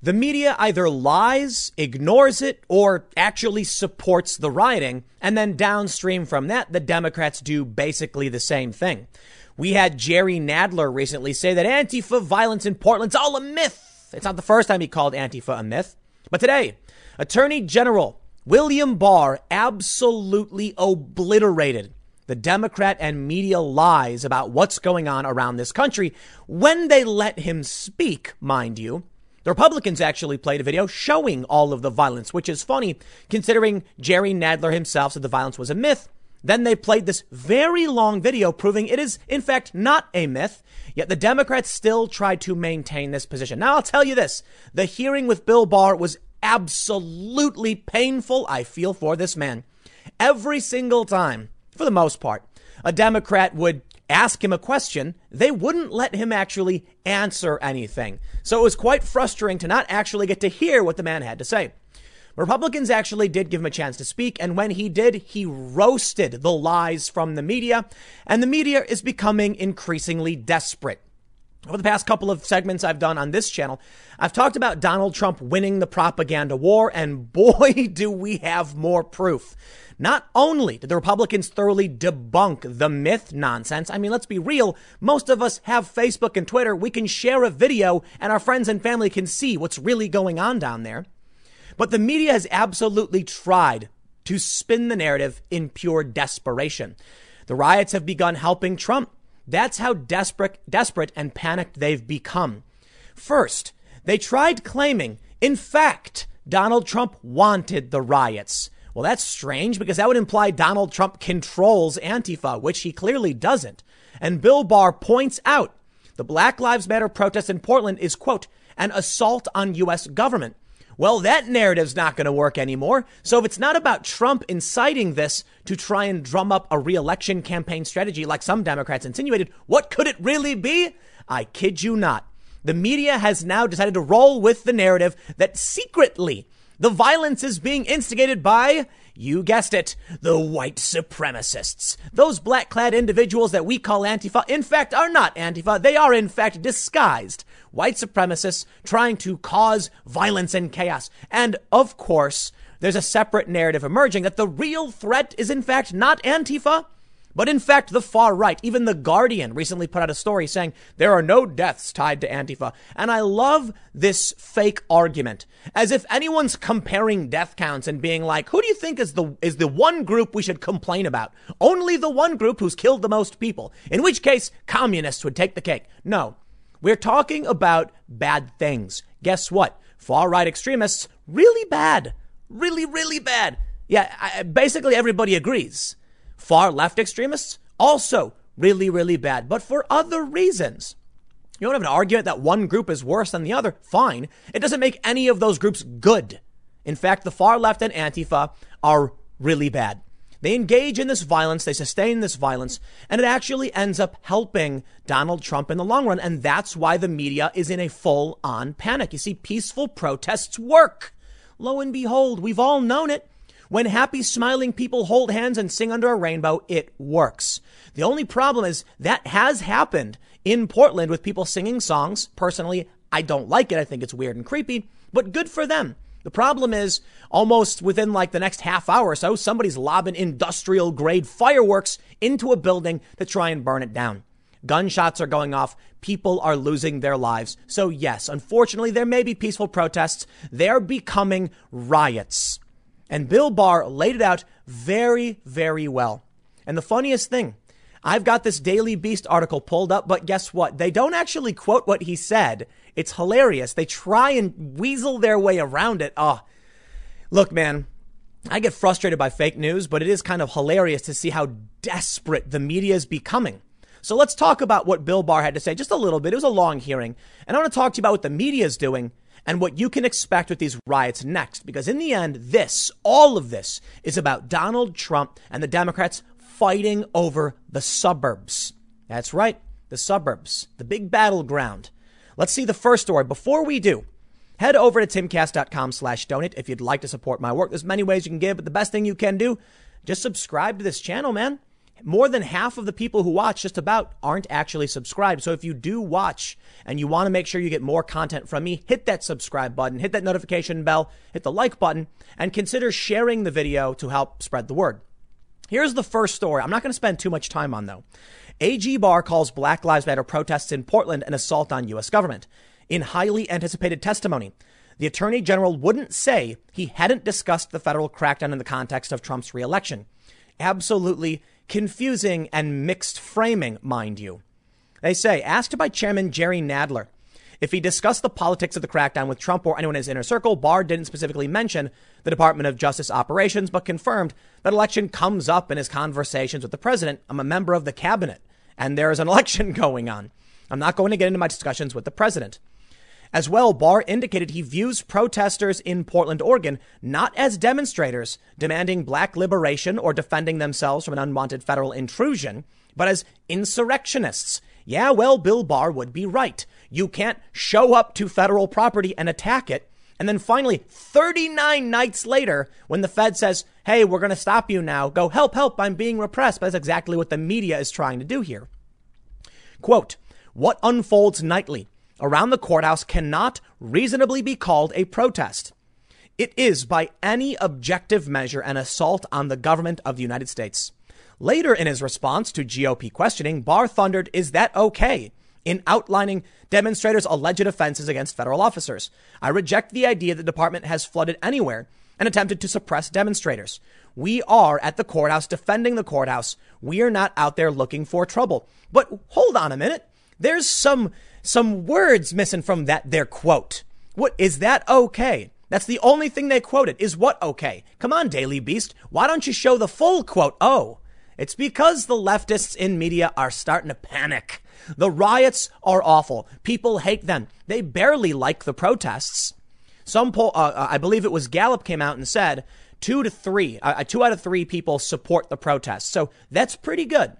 The media either lies, ignores it, or actually supports the rioting. And then downstream from that, the Democrats do basically the same thing. We had Jerry Nadler recently say that Antifa violence in Portland's all a myth. It's not the first time he called Antifa a myth. But today, Attorney General William Barr absolutely obliterated the Democrat and media lies about what's going on around this country when they let him speak, mind you. The Republicans actually played a video showing all of the violence, which is funny considering Jerry Nadler himself said the violence was a myth. Then they played this very long video proving it is, in fact, not a myth. Yet the Democrats still tried to maintain this position. Now, I'll tell you this. The hearing with Bill Barr was absolutely painful. I feel for this man. Every single time, for the most part, a Democrat would ask him a question, they wouldn't let him actually answer anything. So it was quite frustrating to not actually get to hear what the man had to say. Republicans actually did give him a chance to speak. And when he did, he roasted the lies from the media. And the media is becoming increasingly desperate. Over the past couple of segments I've done on this channel, I've talked about Donald Trump winning the propaganda war, and boy, do we have more proof. Not only did the Republicans thoroughly debunk the myth nonsense, I mean, let's be real, most of us have Facebook and Twitter. We can share a video and our friends and family can see what's really going on down there. But the media has absolutely tried to spin the narrative in pure desperation. The riots have begun helping Trump. That's how desperate and panicked they've become. First, they tried claiming, in fact, Donald Trump wanted the riots. Well, that's strange because that would imply Donald Trump controls Antifa, which he clearly doesn't. And Bill Barr points out the Black Lives Matter protest in Portland is, quote, an assault on U.S. government. Well, that narrative's not going to work anymore. So if it's not about Trump inciting this to try and drum up a re-election campaign strategy like some Democrats insinuated, what could it really be? I kid you not. The media has now decided to roll with the narrative that secretly the violence is being instigated by, you guessed it, the white supremacists. Those black-clad individuals that we call Antifa, in fact, are not Antifa. They are, in fact, disguised white supremacists trying to cause violence and chaos. And, of course, there's a separate narrative emerging that the real threat is, in fact, not Antifa, but, in fact, the far right. Even The Guardian recently put out a story saying there are no deaths tied to Antifa. And I love this fake argument, as if anyone's comparing death counts and being like, who do you think is the one group we should complain about? Only the one group who's killed the most people, in which case communists would take the cake. No, we're talking about bad things. Guess what? Far right extremists, really bad, really, really bad. Yeah, basically everybody agrees. Far left extremists, also really, really bad, but for other reasons. You don't have an argument that one group is worse than the other. Fine. It doesn't make any of those groups good. In fact, the far left and Antifa are really bad. They engage in this violence. They sustain this violence, and it actually ends up helping Donald Trump in the long run. And that's why the media is in a full on panic. You see, peaceful protests work. Lo and behold, we've all known it. When happy, smiling people hold hands and sing under a rainbow, it works. The only problem is that has happened in Portland with people singing songs. Personally, I don't like it. I think it's weird and creepy, but good for them. The problem is almost within like the next half hour or so, somebody's lobbing industrial grade fireworks into a building to try and burn it down. Gunshots are going off. People are losing their lives. So yes, unfortunately, there may be peaceful protests. They're becoming riots. And Bill Barr laid it out very, very well. And the funniest thing, I've got this Daily Beast article pulled up, but guess what? They don't actually quote what he said. It's hilarious. They try and weasel their way around it. Oh, look, man, I get frustrated by fake news, but it is kind of hilarious to see how desperate the media is becoming. So let's talk about what Bill Barr had to say just a little bit. It was a long hearing. And I want to talk to you about what the media is doing and what you can expect with these riots next, because in the end, this, all of this is about Donald Trump and the Democrats fighting over the suburbs. That's right. The suburbs, the big battleground. Let's see the first story. Before we do, head over to timcast.com/donate. If you'd like to support my work, there's many ways you can give, but the best thing you can do, just subscribe to this channel, man. More than half of the people who watch just about aren't actually subscribed. So if you do watch and you want to make sure you get more content from me, hit that subscribe button, hit that notification bell, hit the like button, and consider sharing the video to help spread the word. Here's the first story. I'm not going to spend too much time on, though. AG Barr calls Black Lives Matter protests in Portland an assault on U.S. government. In highly anticipated testimony, the attorney general wouldn't say he hadn't discussed the federal crackdown in the context of Trump's reelection. Absolutely confusing and mixed framing, mind you. They say, asked by Chairman Jerry Nadler if he discussed the politics of the crackdown with Trump or anyone in his inner circle, Barr didn't specifically mention the Department of Justice operations, but confirmed that election comes up in his conversations with the president. I'm a member of the cabinet and there is an election going on. I'm not going to get into my discussions with the president. As well, Barr indicated he views protesters in Portland, Oregon, not as demonstrators demanding black liberation or defending themselves from an unwanted federal intrusion, but as insurrectionists. Yeah, well, Bill Barr would be right. You can't show up to federal property and attack it. And then finally, 39 nights later, when the Fed says, hey, we're going to stop you now, go help, help, I'm being repressed. But that's exactly what the media is trying to do here. Quote, what unfolds nightly around the courthouse cannot reasonably be called a protest. It is by any objective measure an assault on the government of the United States. Later in his response to GOP questioning, Barr thundered, is that okay? In outlining demonstrators' alleged offenses against federal officers. I reject the idea the department has flooded anywhere and attempted to suppress demonstrators. We are at the courthouse defending the courthouse. We are not out there looking for trouble. But hold on a minute. There's some words missing from that their quote. What is that? OK, that's the only thing they quoted. Is what OK? Come on, Daily Beast. Why don't you show the full quote? Oh, it's because the leftists in media are starting to panic. The riots are awful. People hate them. They barely like the protests. Some poll, I believe it was Gallup, came out and said 2 out of 3 people support the protests. So that's pretty good.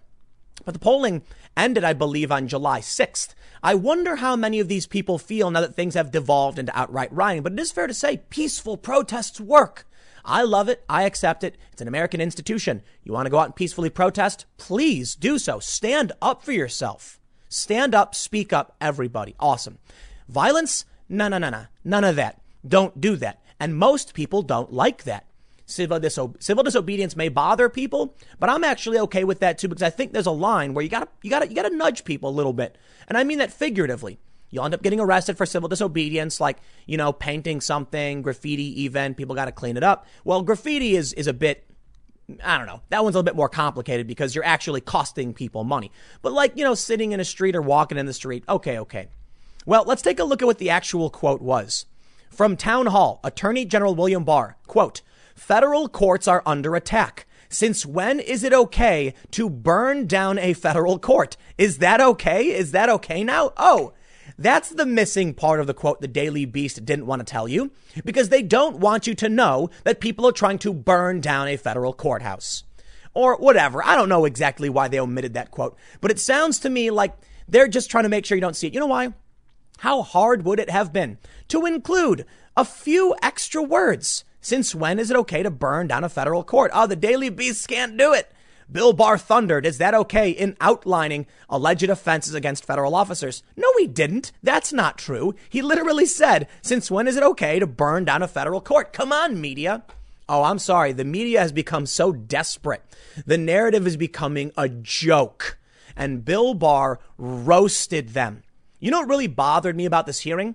But the polling ended, I believe, on July 6th. I wonder how many of these people feel now that things have devolved into outright rioting. But it is fair to say peaceful protests work. I love it. I accept it. It's an American institution. You want to go out and peacefully protest? Please do so. Stand up for yourself. Stand up. Speak up, everybody. Awesome. Violence? No. None of that. Don't do that. And most people don't like that. Civil disobedience may bother people, but I'm actually okay with that too, because I think there's a line where you gotta nudge people a little bit. And I mean that figuratively. You'll end up getting arrested for civil disobedience, like, you know, painting something, graffiti even, people gotta clean it up. Well, graffiti is a bit, I don't know, that one's a little bit more complicated because you're actually costing people money. But like, you know, sitting in a street or walking in the street, okay. Well, let's take a look at what the actual quote was. From Town Hall, Attorney General William Barr, quote, federal courts are under attack. Since when is it okay to burn down a federal court? Is that okay? Is that okay now? Oh, that's the missing part of the quote the Daily Beast didn't want to tell you, because they don't want you to know that people are trying to burn down a federal courthouse or whatever. I don't know exactly why they omitted that quote, but it sounds to me like they're just trying to make sure you don't see it. You know why? How hard would it have been to include a few extra words? Since when is it okay to burn down a federal court? Oh, the Daily Beast can't do it. Bill Barr thundered, is that okay? In outlining alleged offenses against federal officers. No, he didn't. That's not true. He literally said, since when is it okay to burn down a federal court? Come on, media. Oh, I'm sorry. The media has become so desperate. The narrative is becoming a joke. And Bill Barr roasted them. You know what really bothered me about this hearing?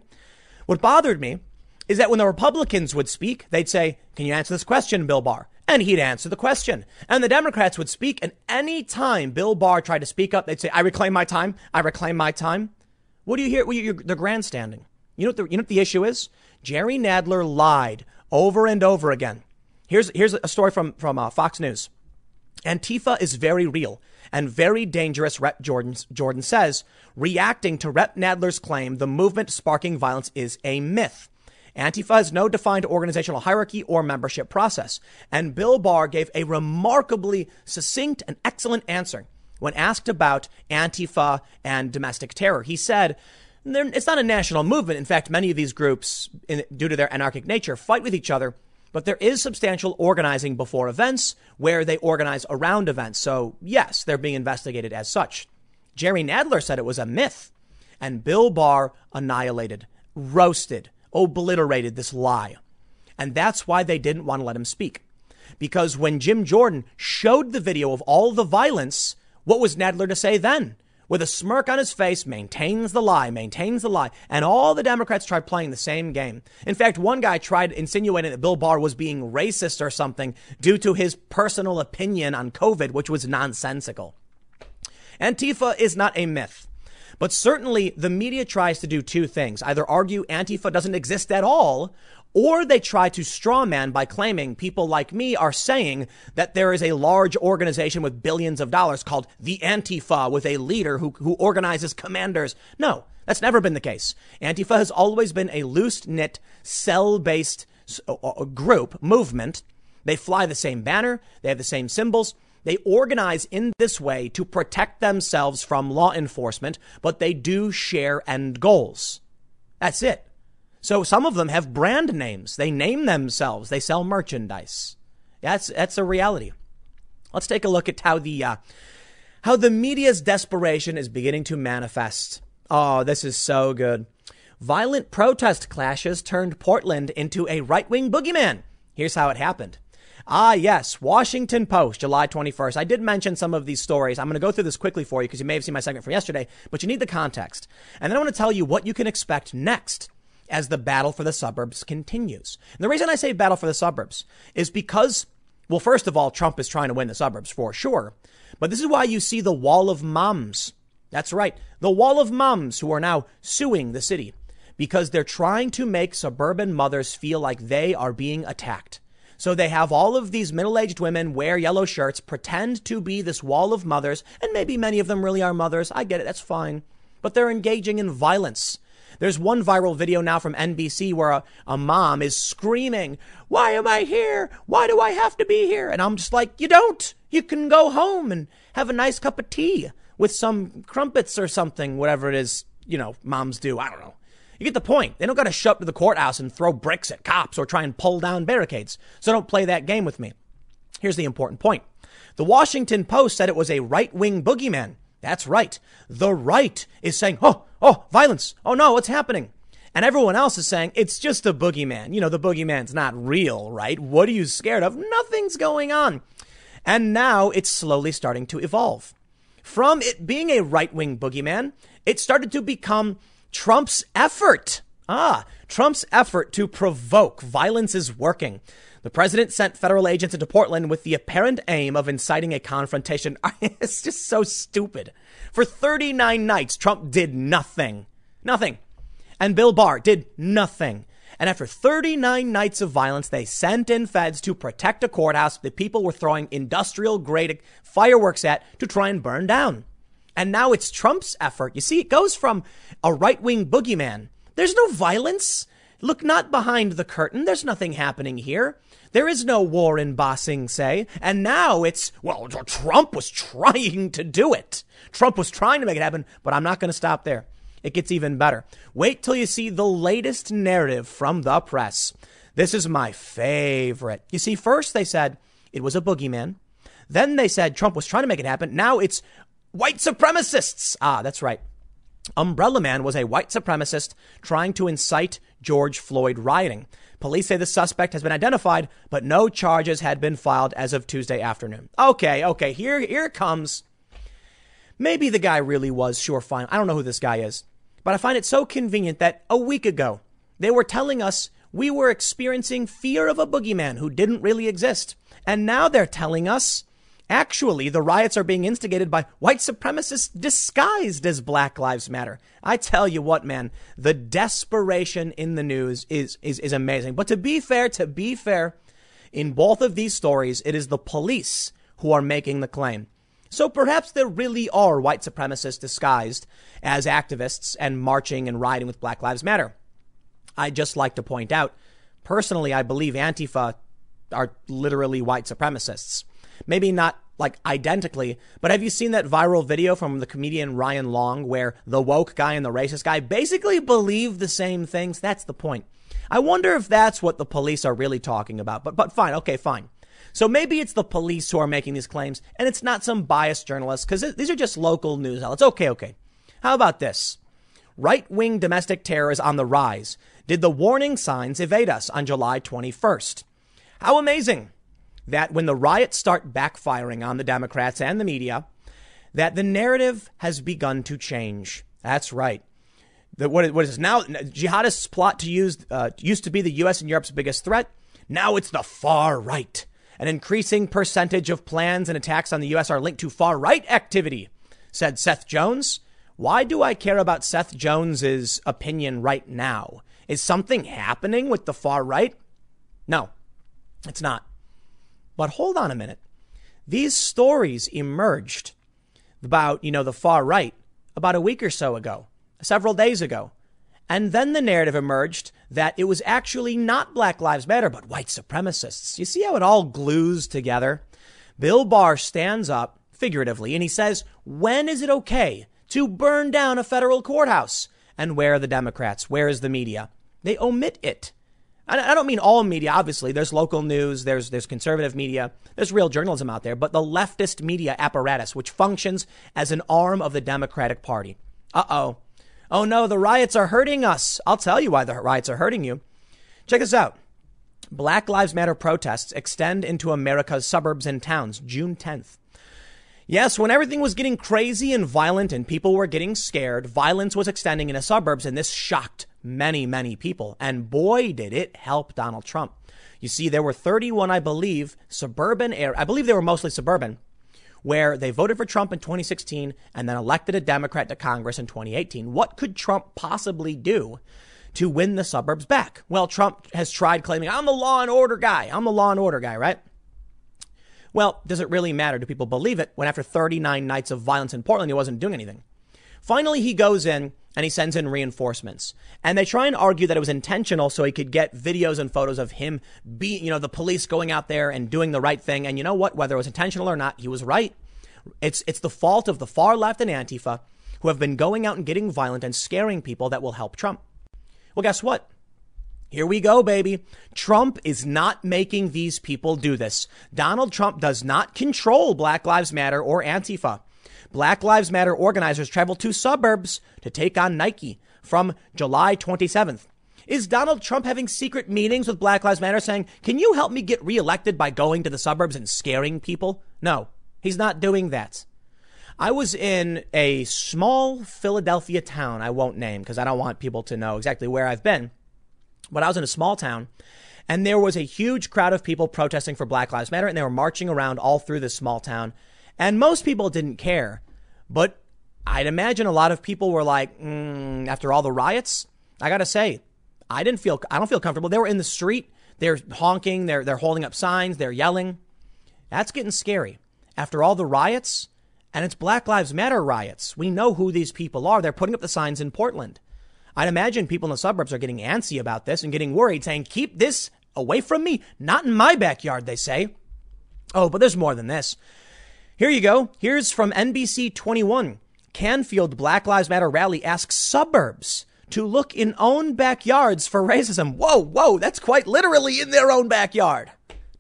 What bothered me is that when the Republicans would speak, they'd say, can you answer this question, Bill Barr? And he'd answer the question. And the Democrats would speak. And any time Bill Barr tried to speak up, they'd say, I reclaim my time. What do you hear? Well, they're grandstanding. You know what the issue is? Jerry Nadler lied over and over again. Here's a story from Fox News. Antifa is very real and very dangerous, Rep. Jordan says, reacting to Rep. Nadler's claim the movement sparking violence is a myth. Antifa has no defined organizational hierarchy or membership process. And Bill Barr gave a remarkably succinct and excellent answer when asked about Antifa and domestic terror. He said, it's not a national movement. In fact, many of these groups, due to their anarchic nature, fight with each other But there is substantial organizing before events where they organize around events. So, yes, they're being investigated as such. Jerry Nadler said it was a myth. And Bill Barr annihilated, roasted, obliterated this lie. And that's why they didn't want to let him speak. Because when Jim Jordan showed the video of all the violence, what was Nadler to say then? With a smirk on his face, maintains the lie, and all the Democrats tried playing the same game. In fact, one guy tried insinuating that Bill Barr was being racist or something due to his personal opinion on COVID, which was nonsensical. Antifa is not a myth, but certainly the media tries to do two things. Either argue Antifa doesn't exist at all, or they try to strawman by claiming people like me are saying that there is a large organization with billions of dollars called the Antifa with a leader who organizes commanders. No, that's never been the case. Antifa has always been a loose-knit, cell-based group, movement. They fly the same banner. They have the same symbols. They organize in this way to protect themselves from law enforcement, but they do share end goals. That's it. So some of them have brand names. They name themselves. They sell merchandise. That's a reality. Let's take a look at how the media's desperation is beginning to manifest. Oh, this is so good. Violent protest clashes turned Portland into a right-wing boogeyman. Here's how it happened. Ah, yes. Washington Post, July 21st. I did mention some of these stories. I'm going to go through this quickly for you because you may have seen my segment from yesterday, but you need the context. And then I want to tell you what you can expect next as the battle for the suburbs continues. And the reason I say battle for the suburbs is because, well, first of all, Trump is trying to win the suburbs for sure. But this is why you see the wall of moms. That's right. The wall of moms who are now suing the city because they're trying to make suburban mothers feel like they are being attacked. So they have all of these middle-aged women wear yellow shirts, pretend to be this wall of mothers, and maybe many of them really are mothers. I get it. That's fine. But they're engaging in violence. There's one viral video now from NBC where a mom is screaming, "Why am I here? Why do I have to be here?" And I'm just like, you don't. You can go home and have a nice cup of tea with some crumpets or something, whatever it is, you know, moms do. I don't know. You get the point. They don't got to show up to the courthouse and throw bricks at cops or try and pull down barricades. So don't play that game with me. Here's the important point. The Washington Post said it was a right-wing boogeyman. That's right. The right is saying, oh, violence. Oh, no, what's happening? And everyone else is saying it's just a boogeyman. You know, the boogeyman's not real, right? What are you scared of? Nothing's going on. And now it's slowly starting to evolve. From it being a right-wing boogeyman, it started to become Trump's effort. Trump's effort to provoke violence is working. The president sent federal agents into Portland with the apparent aim of inciting a confrontation. It's just so stupid. For 39 nights, Trump did nothing. Nothing. And Bill Barr did nothing. And after 39 nights of violence, they sent in feds to protect a courthouse that people were throwing industrial-grade fireworks at to try and burn down. And now it's Trump's effort. You see, it goes from a right-wing boogeyman. There's no violence. Look not behind the curtain. There's nothing happening here. There is no war in Ba Sing Se. And now it's, well, Trump was trying to do it. Trump was trying to make it happen, but I'm not going to stop there. It gets even better. Wait till you see the latest narrative from the press. This is my favorite. You see, first they said it was a boogeyman. Then they said Trump was trying to make it happen. Now it's white supremacists. Ah, that's right. Umbrella Man was a white supremacist trying to incite George Floyd rioting. Police say the suspect has been identified, but no charges had been filed as of Tuesday afternoon. Okay. Here it comes. Maybe the guy really was sure fine. I don't know who this guy is, but I find it so convenient that a week ago they were telling us we were experiencing fear of a boogeyman who didn't really exist. And now they're telling us actually, the riots are being instigated by white supremacists disguised as Black Lives Matter. I tell you what, man, the desperation in the news is amazing. But to be fair, in both of these stories, it is the police who are making the claim. So perhaps there really are white supremacists disguised as activists and marching and rioting with Black Lives Matter. I'd just like to point out, personally, I believe Antifa are literally white supremacists. Maybe not like identically, but have you seen that viral video from the comedian Ryan Long where the woke guy and the racist guy basically believe the same things? That's the point. I wonder if that's what the police are really talking about. But fine. Okay, fine. So maybe it's the police who are making these claims and it's not some biased journalist because these are just local news outlets. Okay, okay. How about this? Right-wing domestic terror is on the rise. Did the warning signs evade us on July 21st? How amazing that when the riots start backfiring on the Democrats and the media, that the narrative has begun to change. That's right. What is now jihadists plot to use used to be the U.S. and Europe's biggest threat. Now it's the far right. An increasing percentage of plans and attacks on the U.S. are linked to far right activity, said Seth Jones. Why do I care about Seth Jones's opinion right now? Is something happening with the far right? No, it's not. But hold on a minute. These stories emerged about, the far right about a week or so ago, several days ago. And then the narrative emerged that it was actually not Black Lives Matter, but white supremacists. You see how it all glues together? Bill Barr stands up figuratively and he says, when is it okay to burn down a federal courthouse? And where are the Democrats? Where is the media? They omit it. I don't mean all media. Obviously, there's local news. There's conservative media. There's real journalism out there. But the leftist media apparatus, which functions as an arm of the Democratic Party. Uh-oh. Oh, no, the riots are hurting us. I'll tell you why the riots are hurting you. Check this out. Black Lives Matter protests extend into America's suburbs and towns, June 10th. Yes, when everything was getting crazy and violent and people were getting scared, violence was extending into suburbs, and this shocked many, many people. And boy, did it help Donald Trump. You see, there were 31, I believe, suburban area. I believe they were mostly suburban, where they voted for Trump in 2016 and then elected a Democrat to Congress in 2018. What could Trump possibly do to win the suburbs back? Well, Trump has tried claiming, I'm the law and order guy. I'm the law and order guy, right? Well, does it really matter? Do people believe it when after 39 nights of violence in Portland, he wasn't doing anything? Finally, he goes in and he sends in reinforcements, and they try and argue that it was intentional so he could get videos and photos of him being, the police going out there and doing the right thing. And you know what? Whether it was intentional or not, he was right. It's the fault of the far left and Antifa who have been going out and getting violent and scaring people that will help Trump. Well, guess what? Here we go, baby. Trump is not making these people do this. Donald Trump does not control Black Lives Matter or Antifa. Black Lives Matter organizers travel to suburbs to take on Nike from July 27th. Is Donald Trump having secret meetings with Black Lives Matter saying, can you help me get reelected by going to the suburbs and scaring people? No, he's not doing that. I was in a small Philadelphia town I won't name because I don't want people to know exactly where I've been. But I was in a small town and there was a huge crowd of people protesting for Black Lives Matter, and they were marching around all through this small town. And most people didn't care, but I'd imagine a lot of people were like, after all the riots, I got to say, I don't feel comfortable. They were in the street. They're honking. They're holding up signs. They're yelling. That's getting scary after all the riots. And it's Black Lives Matter riots. We know who these people are. They're putting up the signs in Portland. I'd imagine people in the suburbs are getting antsy about this and getting worried, saying, keep this away from me. Not in my backyard, they say. Oh, but there's more than this. Here you go. Here's from NBC 21. Canfield Black Lives Matter rally asks suburbs to look in own backyards for racism. Whoa, whoa. That's quite literally in their own backyard.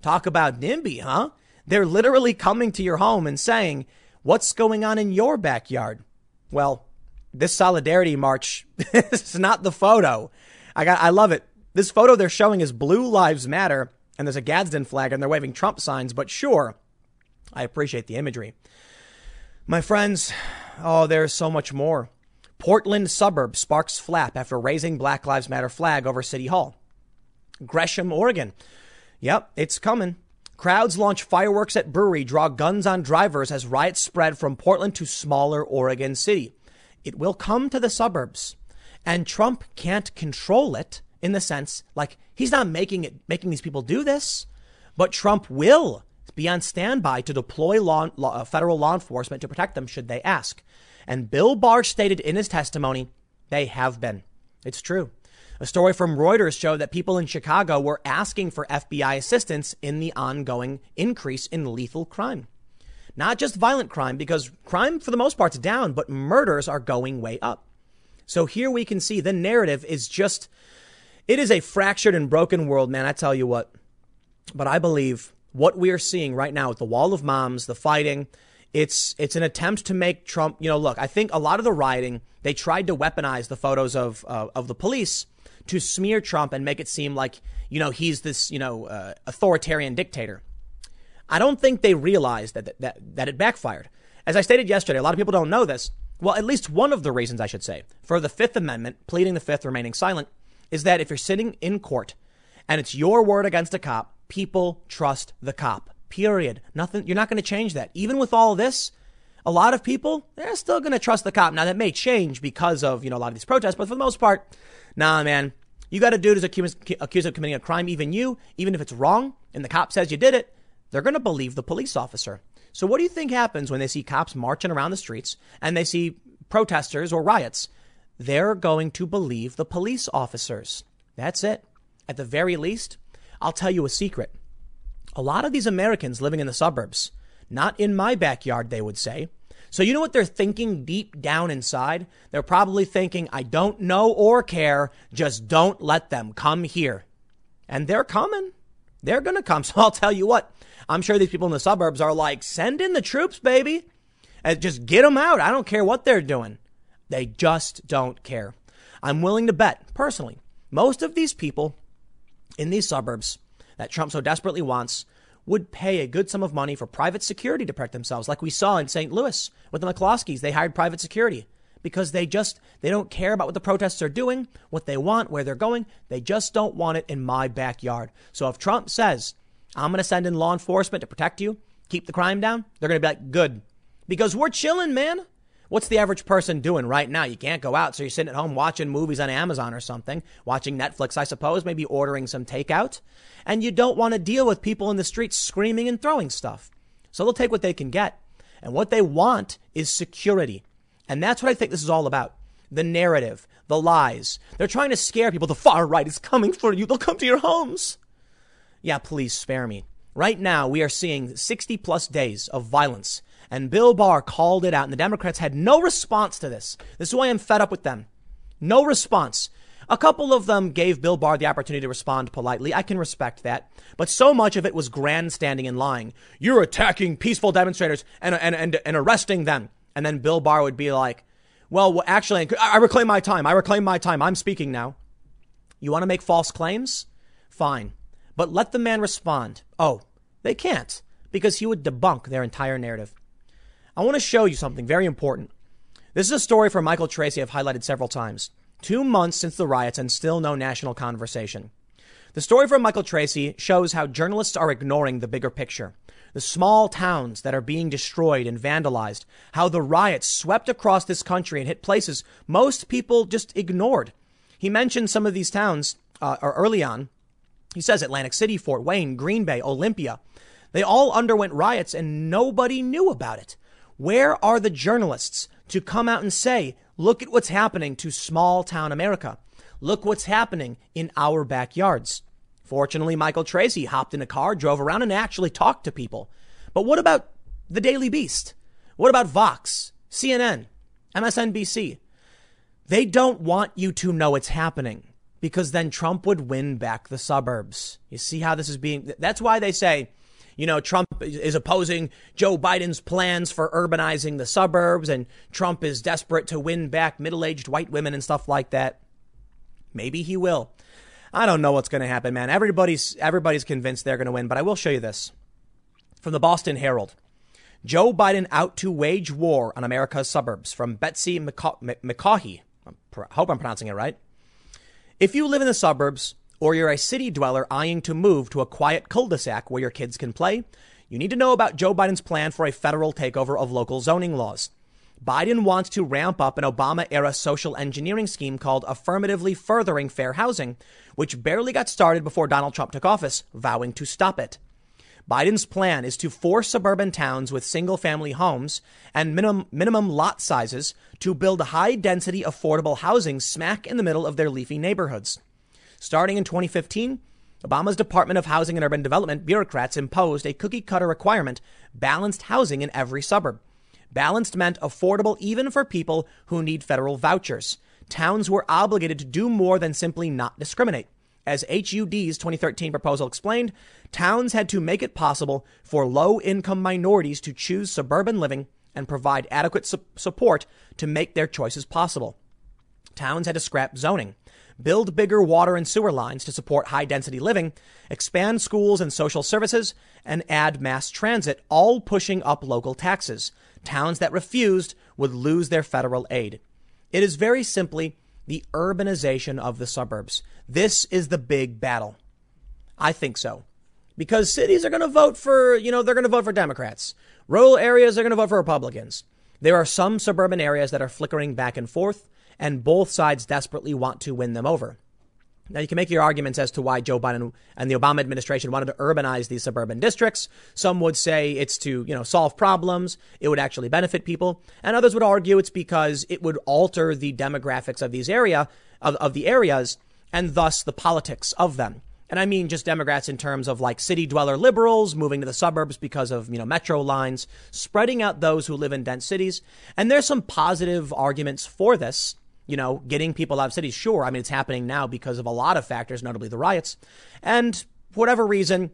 Talk about NIMBY, huh? They're literally coming to your home and saying, what's going on in your backyard? Well, this solidarity march, this is not the photo. I love it. This photo they're showing is Blue Lives Matter, and there's a Gadsden flag and they're waving Trump signs, but sure. I appreciate the imagery. My friends, oh, there's so much more. Portland suburb sparks flap after raising Black Lives Matter flag over City Hall. Gresham, Oregon. Yep, it's coming. Crowds launch fireworks at brewery, draw guns on drivers as riots spread from Portland to smaller Oregon city. It will come to the suburbs, and Trump can't control it in the sense like he's not making these people do this, but Trump will be on standby to deploy federal law enforcement to protect them should they ask. And Bill Barr stated in his testimony, they have been. It's true. A story from Reuters showed that people in Chicago were asking for FBI assistance in the ongoing increase in lethal crime. Not just violent crime, because crime for the most part's down, but murders are going way up. So here we can see the narrative is just It is a fractured and broken world, man, I tell you what. But I believe what we are seeing right now with the wall of moms, the fighting, it's an attempt to make Trump, you know, look, I think a lot of the rioting, they tried to weaponize the photos of the police to smear Trump and make it seem like, you know, he's this, you know, authoritarian dictator. I don't think they realized that it backfired. As I stated yesterday, a lot of people don't know this. Well, at least one of the reasons, I should say, for the Fifth Amendment, pleading the Fifth, remaining silent, is that if you're sitting in court and it's your word against a cop, people trust the cop, period. Nothing. You're not going to change that. Even with all this, a lot of people, they're still going to trust the cop. Now, that may change because of, you know, a lot of these protests. But for the most part, nah, man, you got a dude who's accused of committing a crime, even if it's wrong and the cop says you did it, they're going to believe the police officer. So what do you think happens when they see cops marching around the streets and they see protesters or riots? They're going to believe the police officers. That's it. At the very least, I'll tell you a secret. A lot of these Americans living in the suburbs, not in my backyard, they would say. So you know what they're thinking deep down inside? They're probably thinking, I don't know or care. Just don't let them come here. And they're coming. They're going to come. So I'll tell you what. I'm sure these people in the suburbs are like, send in the troops, baby, and just get them out. I don't care what they're doing. They just don't care. I'm willing to bet, personally, most of these people in these suburbs that Trump so desperately wants would pay a good sum of money for private security to protect themselves, like we saw in St. Louis with the McCloskeys. They hired private security because they don't care about what the protests are doing, what they want, where they're going. They just don't want it in my backyard. So if Trump says, I'm going to send in law enforcement to protect you, keep the crime down, they're going to be like, good, because we're chilling, man. What's the average person doing right now? You can't go out. So you're sitting at home watching movies on Amazon or something, watching Netflix, I suppose, maybe ordering some takeout. And you don't want to deal with people in the streets screaming and throwing stuff. So they'll take what they can get. And what they want is security. And that's what I think this is all about. The narrative, the lies. They're trying to scare people. The far right is coming for you. They'll come to your homes. Yeah, please spare me. Right now, we are seeing 60 plus days of violence. And Bill Barr called it out. And the Democrats had no response to this. This is why I'm fed up with them. No response. A couple of them gave Bill Barr the opportunity to respond politely. I can respect that. But so much of it was grandstanding and lying. You're attacking peaceful demonstrators and arresting them. And then Bill Barr would be like, well, actually, I reclaim my time. I reclaim my time. I'm speaking now. You want to make false claims? Fine. But let the man respond. Oh, they can't, because he would debunk their entire narrative. I want to show you something very important. This is a story from Michael Tracy I've highlighted several times. 2 months since the riots and still no national conversation. The story from Michael Tracy shows how journalists are ignoring the bigger picture. The small towns that are being destroyed and vandalized. How the riots swept across this country and hit places most people just ignored. He mentioned some of these towns early on. He says Atlantic City, Fort Wayne, Green Bay, Olympia. They all underwent riots and nobody knew about it. Where are the journalists to come out and say, look at what's happening to small town America. Look what's happening in our backyards. Fortunately, Michael Tracy hopped in a car, drove around and actually talked to people. But what about the Daily Beast? What about Vox, CNN, MSNBC? They don't want you to know it's happening. Because then Trump would win back the suburbs. You see how this is being. That's why they say, you know, Trump is opposing Joe Biden's plans for urbanizing the suburbs. And Trump is desperate to win back middle-aged white women and stuff like that. Maybe he will. I don't know what's going to happen, man. Everybody's convinced they're going to win. But I will show you this from the Boston Herald. Joe Biden out to wage war on America's suburbs, from Betsy McCaughey. I hope I'm pronouncing it right. If you live in the suburbs or you're a city dweller eyeing to move to a quiet cul-de-sac where your kids can play, you need to know about Joe Biden's plan for a federal takeover of local zoning laws. Biden wants to ramp up an Obama-era social engineering scheme called Affirmatively Furthering Fair Housing, which barely got started before Donald Trump took office, vowing to stop it. Biden's plan is to force suburban towns with single-family homes and minimum lot sizes to build high-density affordable housing smack in the middle of their leafy neighborhoods. Starting in 2015, Obama's Department of Housing and Urban Development bureaucrats imposed a cookie-cutter requirement, balanced housing in every suburb. Balanced meant affordable even for people who need federal vouchers. towns were obligated to do more than simply not discriminate. As HUD's 2013 proposal explained, towns had to make it possible for low-income minorities to choose suburban living and provide adequate support to make their choices possible. Towns had to scrap zoning, build bigger water and sewer lines to support high-density living, expand schools and social services, and add mass transit, all pushing up local taxes. Towns that refused would lose their federal aid. It is very simply the urbanization of the suburbs. This is the big battle. I think so. Because cities are going to vote for, they're going to vote for Democrats. Rural areas are going to vote for Republicans. There are some suburban areas that are flickering back and forth, and both sides desperately want to win them over. Now, you can make your arguments as to why Joe Biden and the Obama administration wanted to urbanize these suburban districts. Some would say it's to, solve problems. It would actually benefit people. And others would argue it's because it would alter the demographics of these areas and thus the politics of them. And I mean just Democrats in terms of like city dweller liberals moving to the suburbs because of, metro lines, spreading out those who live in dense cities. And there's some positive arguments for this. Getting people out of cities. Sure. I mean, it's happening now because of a lot of factors, notably the riots. And for whatever reason,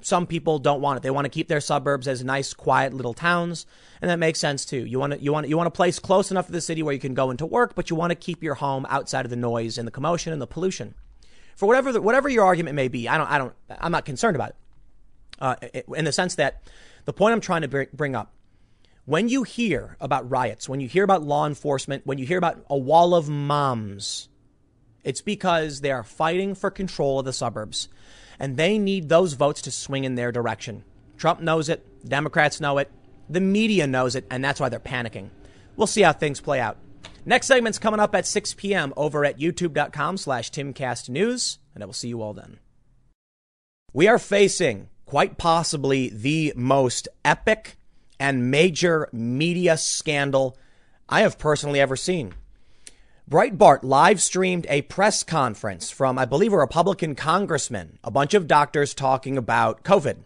some people don't want it. They want to keep their suburbs as nice, quiet little towns. And that makes sense, too. You want a place close enough to the city where you can go into work, but you want to keep your home outside of the noise and the commotion and the pollution. For whatever your argument may be, I'm not concerned about it. In the sense that the point I'm trying to bring up, when you hear about riots, when you hear about law enforcement, when you hear about a wall of moms, it's because they are fighting for control of the suburbs and they need those votes to swing in their direction. Trump knows it. Democrats know it. The media knows it. And that's why they're panicking. We'll see how things play out. Next segment's coming up at 6 p.m. over at youtube.com/TimCastNews. And I will see you all then. We are facing quite possibly the most epic and major media scandal I have personally ever seen. Breitbart live streamed a press conference from, I believe, a Republican congressman, a bunch of doctors talking about COVID.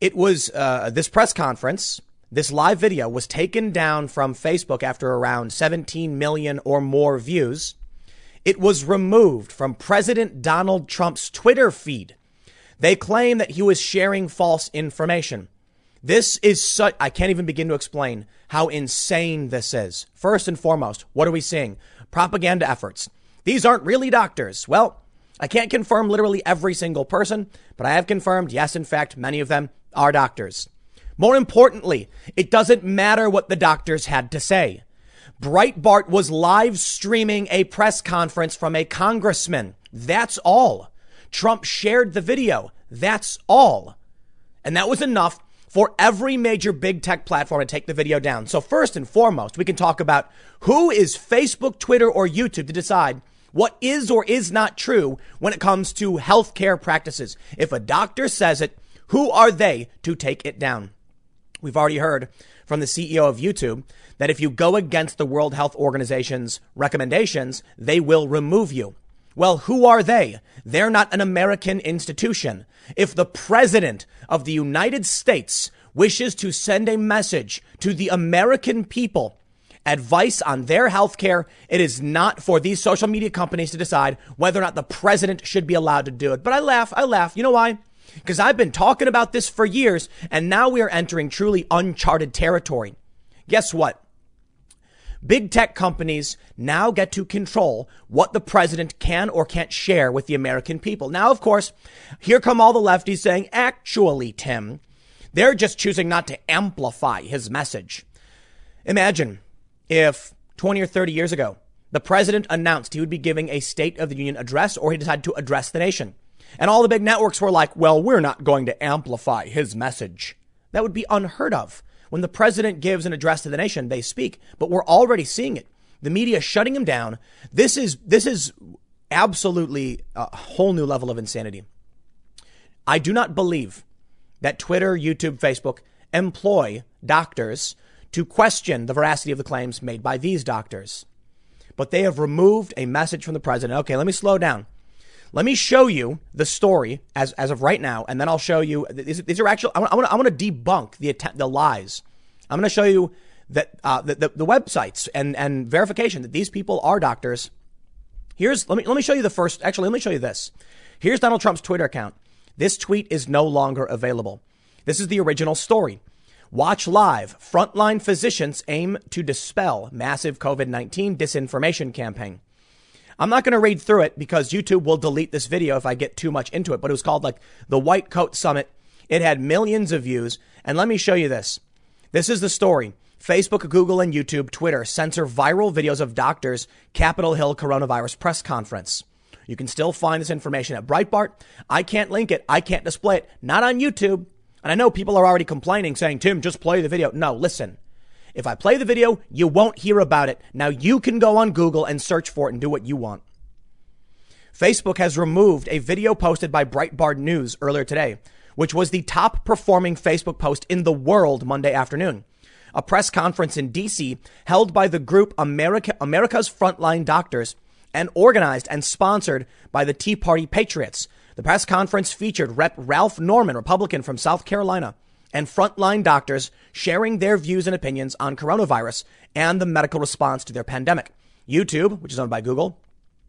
It was this press conference. This live video was taken down from Facebook after around 17 million or more views. It was removed from President Donald Trump's Twitter feed. They claim that he was sharing false information. This is such, I can't even begin to explain how insane this is. First and foremost, what are we seeing? Propaganda efforts. These aren't really doctors. Well, I can't confirm literally every single person, but I have confirmed, yes, in fact, many of them are doctors. More importantly, it doesn't matter what the doctors had to say. Breitbart was live streaming a press conference from a congressman. That's all. Trump shared the video. That's all. And that was enough for every major big tech platform to take the video down. So first and foremost, we can talk about who is Facebook, Twitter, or YouTube to decide what is or is not true when it comes to healthcare practices. If a doctor says it, who are they to take it down? We've already heard from the CEO of YouTube that if you go against the World Health Organization's recommendations, they will remove you. Well, who are they? They're not an American institution. If the president of the United States wishes to send a message to the American people, advice on their health care, it is not for these social media companies to decide whether or not the president should be allowed to do it. But I laugh. You know why? Because I've been talking about this for years, and now we are entering truly uncharted territory. Guess what? Big tech companies now get to control what the president can or can't share with the American people. Now, of course, here come all the lefties saying, actually, Tim, they're just choosing not to amplify his message. Imagine if 20 or 30 years ago, the president announced he would be giving a State of the Union address, or he decided to address the nation. And all the big networks were like, well, we're not going to amplify his message. That would be unheard of. When the president gives an address to the nation, they speak, but we're already seeing it. The media shutting him down. This is absolutely a whole new level of insanity. I do not believe that Twitter, YouTube, Facebook employ doctors to question the veracity of the claims made by these doctors. But they have removed a message from the president. OK, let me slow down. Let me show you the story as of right now, and then I'll show you. These are actual. I want to debunk the lies. I'm going to show you that the websites and verification that these people are doctors. Here's let me show you the first. Actually, let me show you this. Here's Donald Trump's Twitter account. This tweet is no longer available. This is the original story. Watch live. Frontline physicians aim to dispel massive COVID-19 disinformation campaign. I'm not going to read through it because YouTube will delete this video if I get too much into it. But it was called like the White Coat Summit. It had millions of views. And let me show you this. This is the story. Facebook, Google, and YouTube, Twitter censor viral videos of doctors' Capitol Hill coronavirus press conference. You can still find this information at Breitbart. I can't link it. I can't display it. Not on YouTube. And I know people are already complaining, saying, Tim, just play the video. No, listen. If I play the video, you won't hear about it. Now you can go on Google and search for it and do what you want. Facebook has removed a video posted by Breitbart News earlier today, which was the top performing Facebook post in the world Monday afternoon. A press conference in D.C. held by the group America's Frontline Doctors and organized and sponsored by the Tea Party Patriots. The press conference featured Rep. Ralph Norman, Republican from South Carolina, and frontline doctors sharing their views and opinions on coronavirus and the medical response to their pandemic. YouTube, which is owned by Google,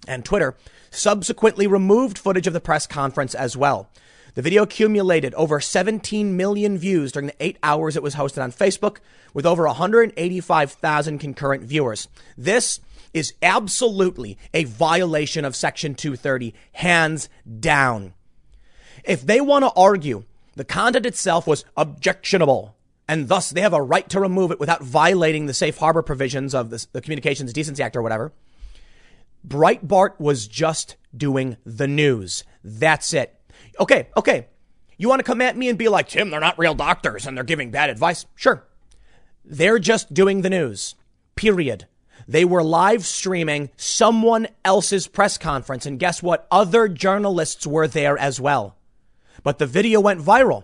and Twitter subsequently removed footage of the press conference as well. The video accumulated over 17 million views during the 8 hours it was hosted on Facebook, with over 185,000 concurrent viewers. This is absolutely a violation of Section 230, hands down. If they want to argue the content itself was objectionable, and thus they have a right to remove it without violating the safe harbor provisions of the Communications Decency Act or whatever, Breitbart was just doing the news. That's it. Okay. You want to come at me and be like, Tim, they're not real doctors and they're giving bad advice. Sure. They're just doing the news, period. They were live streaming someone else's press conference. And guess what? Other journalists were there as well. But the video went viral.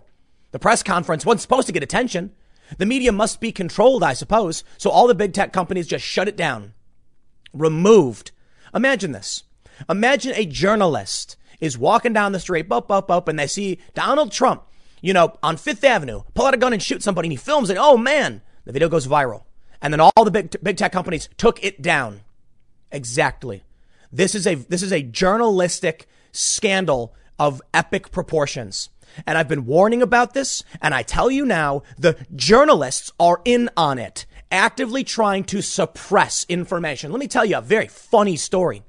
The press conference wasn't supposed to get attention. The media must be controlled, I suppose. So all the big tech companies just shut it down. Removed. Imagine this. Imagine a journalist is walking down the street, up, and they see Donald Trump, you know, on Fifth Avenue, pull out a gun and shoot somebody, and he films it. Oh, man. The video goes viral. And then all the big tech companies took it down. Exactly. This is a journalistic scandal of epic proportions. And I've been warning about this. And I tell you now, the journalists are in on it, actively trying to suppress information. Let me tell you a very funny story.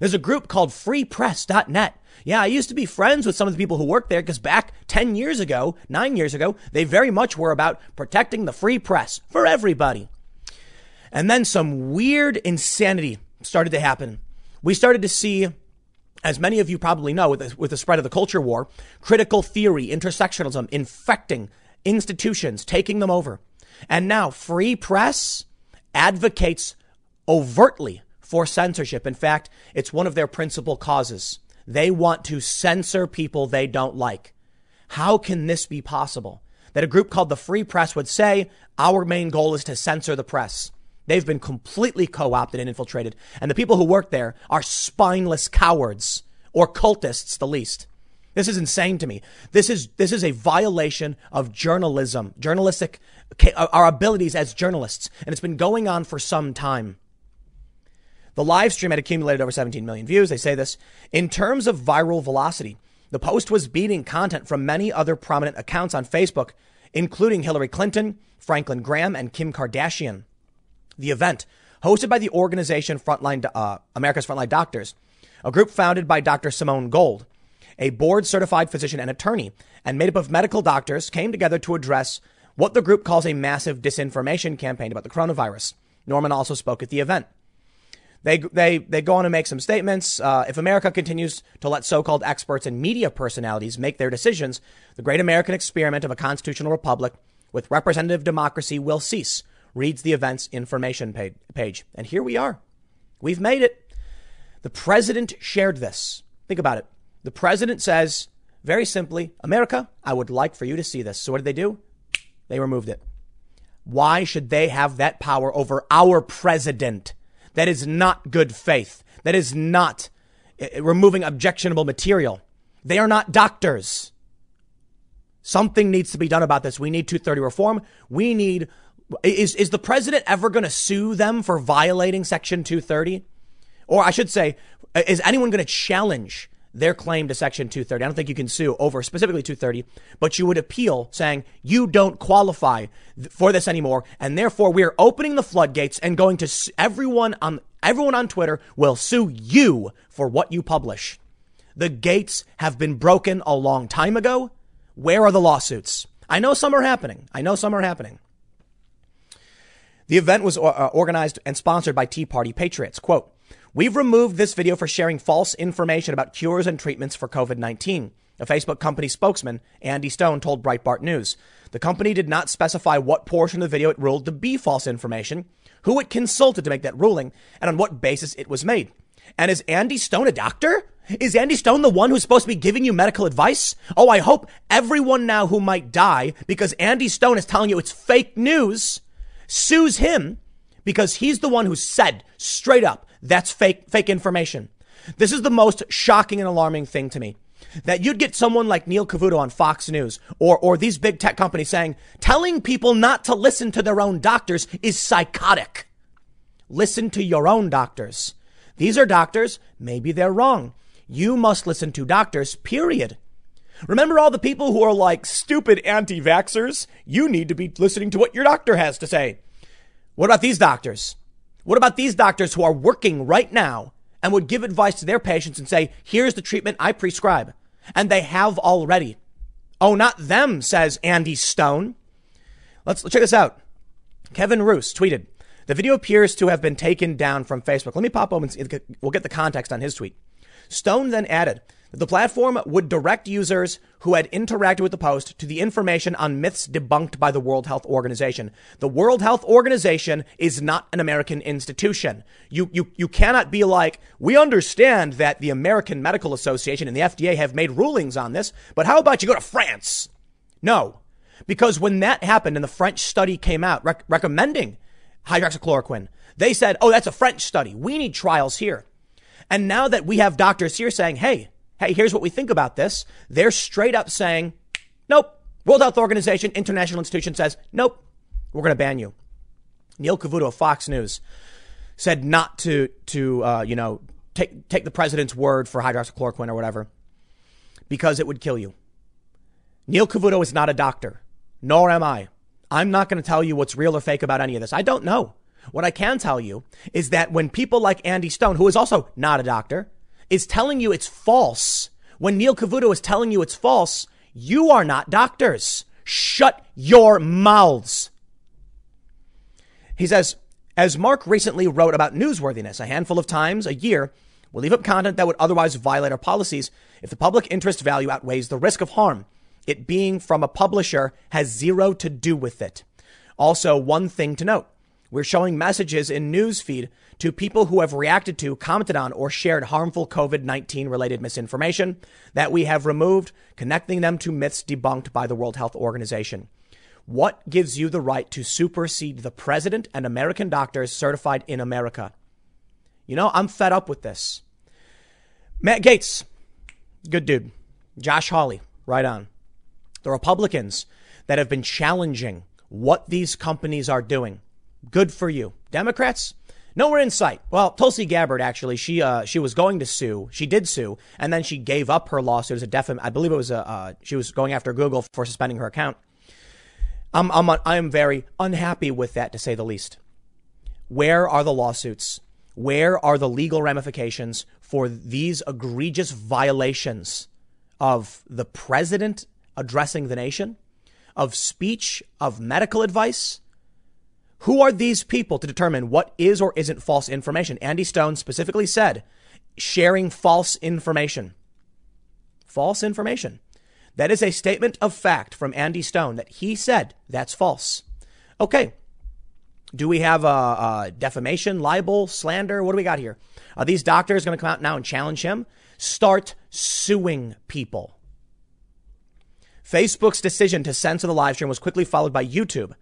There's a group called freepress.net. Yeah, I used to be friends with some of the people who worked there because back 10 years ago, 9 years ago, they very much were about protecting the free press for everybody. And then some weird insanity started to happen. We started to see, as many of you probably know, with the spread of the culture war, critical theory, intersectionalism, infecting institutions, taking them over. And now free press advocates overtly for censorship. In fact, it's one of their principal causes. They want to censor people they don't like. How can this be possible? That a group called the Free Press would say, our main goal is to censor the press. They've been completely co-opted and infiltrated. And the people who work there are spineless cowards or cultists, the least. This is insane to me. This is a violation of journalism, journalistic, our abilities as journalists. And it's been going on for some time. The live stream had accumulated over 17 million views. They say this in terms of viral velocity. The post was beating content from many other prominent accounts on Facebook, including Hillary Clinton, Franklin Graham, and Kim Kardashian. The event, hosted by the organization America's Frontline Doctors, a group founded by Dr. Simone Gold, a board-certified physician and attorney, and made up of medical doctors, came together to address what the group calls a massive disinformation campaign about the coronavirus. Norman also spoke at the event. They go on to make some statements. If America continues to let so-called experts and media personalities make their decisions, the great American experiment of a constitutional republic with representative democracy will cease, reads the event's information page. And here we are. We've made it. The president shared this. Think about it. The president says very simply, America, I would like for you to see this. So what did they do? They removed it. Why should they have that power over our president? That is not good faith. That is not removing objectionable material. They are not doctors. Something needs to be done about this. We need 230 reform. We need Is the president ever going to sue them for violating Section 230? Or I should say, is anyone going to challenge their claim to Section 230? I don't think you can sue over specifically 230, but you would appeal saying you don't qualify for this anymore. And therefore, we are opening the floodgates and going to everyone on Twitter will sue you for what you publish. The gates have been broken a long time ago. Where are the lawsuits? I know some are happening. The event was organized and sponsored by Tea Party Patriots. Quote, "We've removed this video for sharing false information about cures and treatments for COVID-19. A Facebook company spokesman, Andy Stone, told Breitbart News. The company did not specify what portion of the video it ruled to be false information, who it consulted to make that ruling, and on what basis it was made." And is Andy Stone a doctor? Is Andy Stone the one who's supposed to be giving you medical advice? Oh, I hope everyone now who might die because Andy Stone is telling you it's fake news sues him, because he's the one who said straight up, that's fake information. This is the most shocking and alarming thing to me, that you'd get someone like Neil Cavuto on Fox News or these big tech companies saying telling people not to listen to their own doctors is psychotic. Listen to your own doctors. These are doctors. Maybe they're wrong. You must listen to doctors, period. Remember all the people who are like stupid anti-vaxxers? You need to be listening to what your doctor has to say. What about these doctors? What about these doctors who are working right now and would give advice to their patients and say, here's the treatment I prescribe? And they have already. Oh, not them, says Andy Stone. Let's check this out. Kevin Roos tweeted, "The video appears to have been taken down from Facebook." Let me pop open. We'll get the context on his tweet. Stone then added that the platform would direct users who had interacted with the post to the information on myths debunked by the World Health Organization. The World Health Organization is not an American institution. You cannot be like, we understand that the American Medical Association and the FDA have made rulings on this, but how about you go to France? No, because when that happened and the French study came out recommending hydroxychloroquine, they said, oh, that's a French study. We need trials here. And now that we have doctors here saying, hey, here's what we think about this. They're straight up saying, nope. World Health Organization, international institution says, nope, we're going to ban you. Neil Cavuto of Fox News said not to take the president's word for hydroxychloroquine or whatever, because it would kill you. Neil Cavuto is not a doctor, nor am I. I'm not going to tell you what's real or fake about any of this. I don't know. What I can tell you is that when people like Andy Stone, who is also not a doctor, is telling you it's false, when Neil Cavuto is telling you it's false, you are not doctors. Shut your mouths. He says, as Mark recently wrote about newsworthiness a handful of times a year, we'll leave up content that would otherwise violate our policies if the public interest value outweighs the risk of harm. It being from a publisher has zero to do with it. Also, one thing to note, we're showing messages in newsfeed to people who have reacted to, commented on, or shared harmful COVID-19 related misinformation that we have removed, connecting them to myths debunked by the World Health Organization. What gives you the right to supersede the president and American doctors certified in America? You know, I'm fed up with this. Matt Gaetz, good dude. Josh Hawley, right on. The Republicans that have been challenging what these companies are doing. Good for you. Democrats, nowhere in sight. Well, Tulsi Gabbard, actually, she was going to sue. She did sue. And then she gave up her lawsuit as a defamation. I believe it was she was going after Google for suspending her account. I am very unhappy with that, to say the least. Where are the lawsuits? Where are the legal ramifications for these egregious violations of the president addressing the nation, of speech, of medical advice? Who are these people to determine what is or isn't false information? Andy Stone specifically said sharing false information. False information. That is a statement of fact from Andy Stone that he said that's false. OK, do we have defamation, libel, slander? What do we got here? Are these doctors going to come out now and challenge him? Start suing people. Facebook's decision to censor the live stream was quickly followed by YouTube.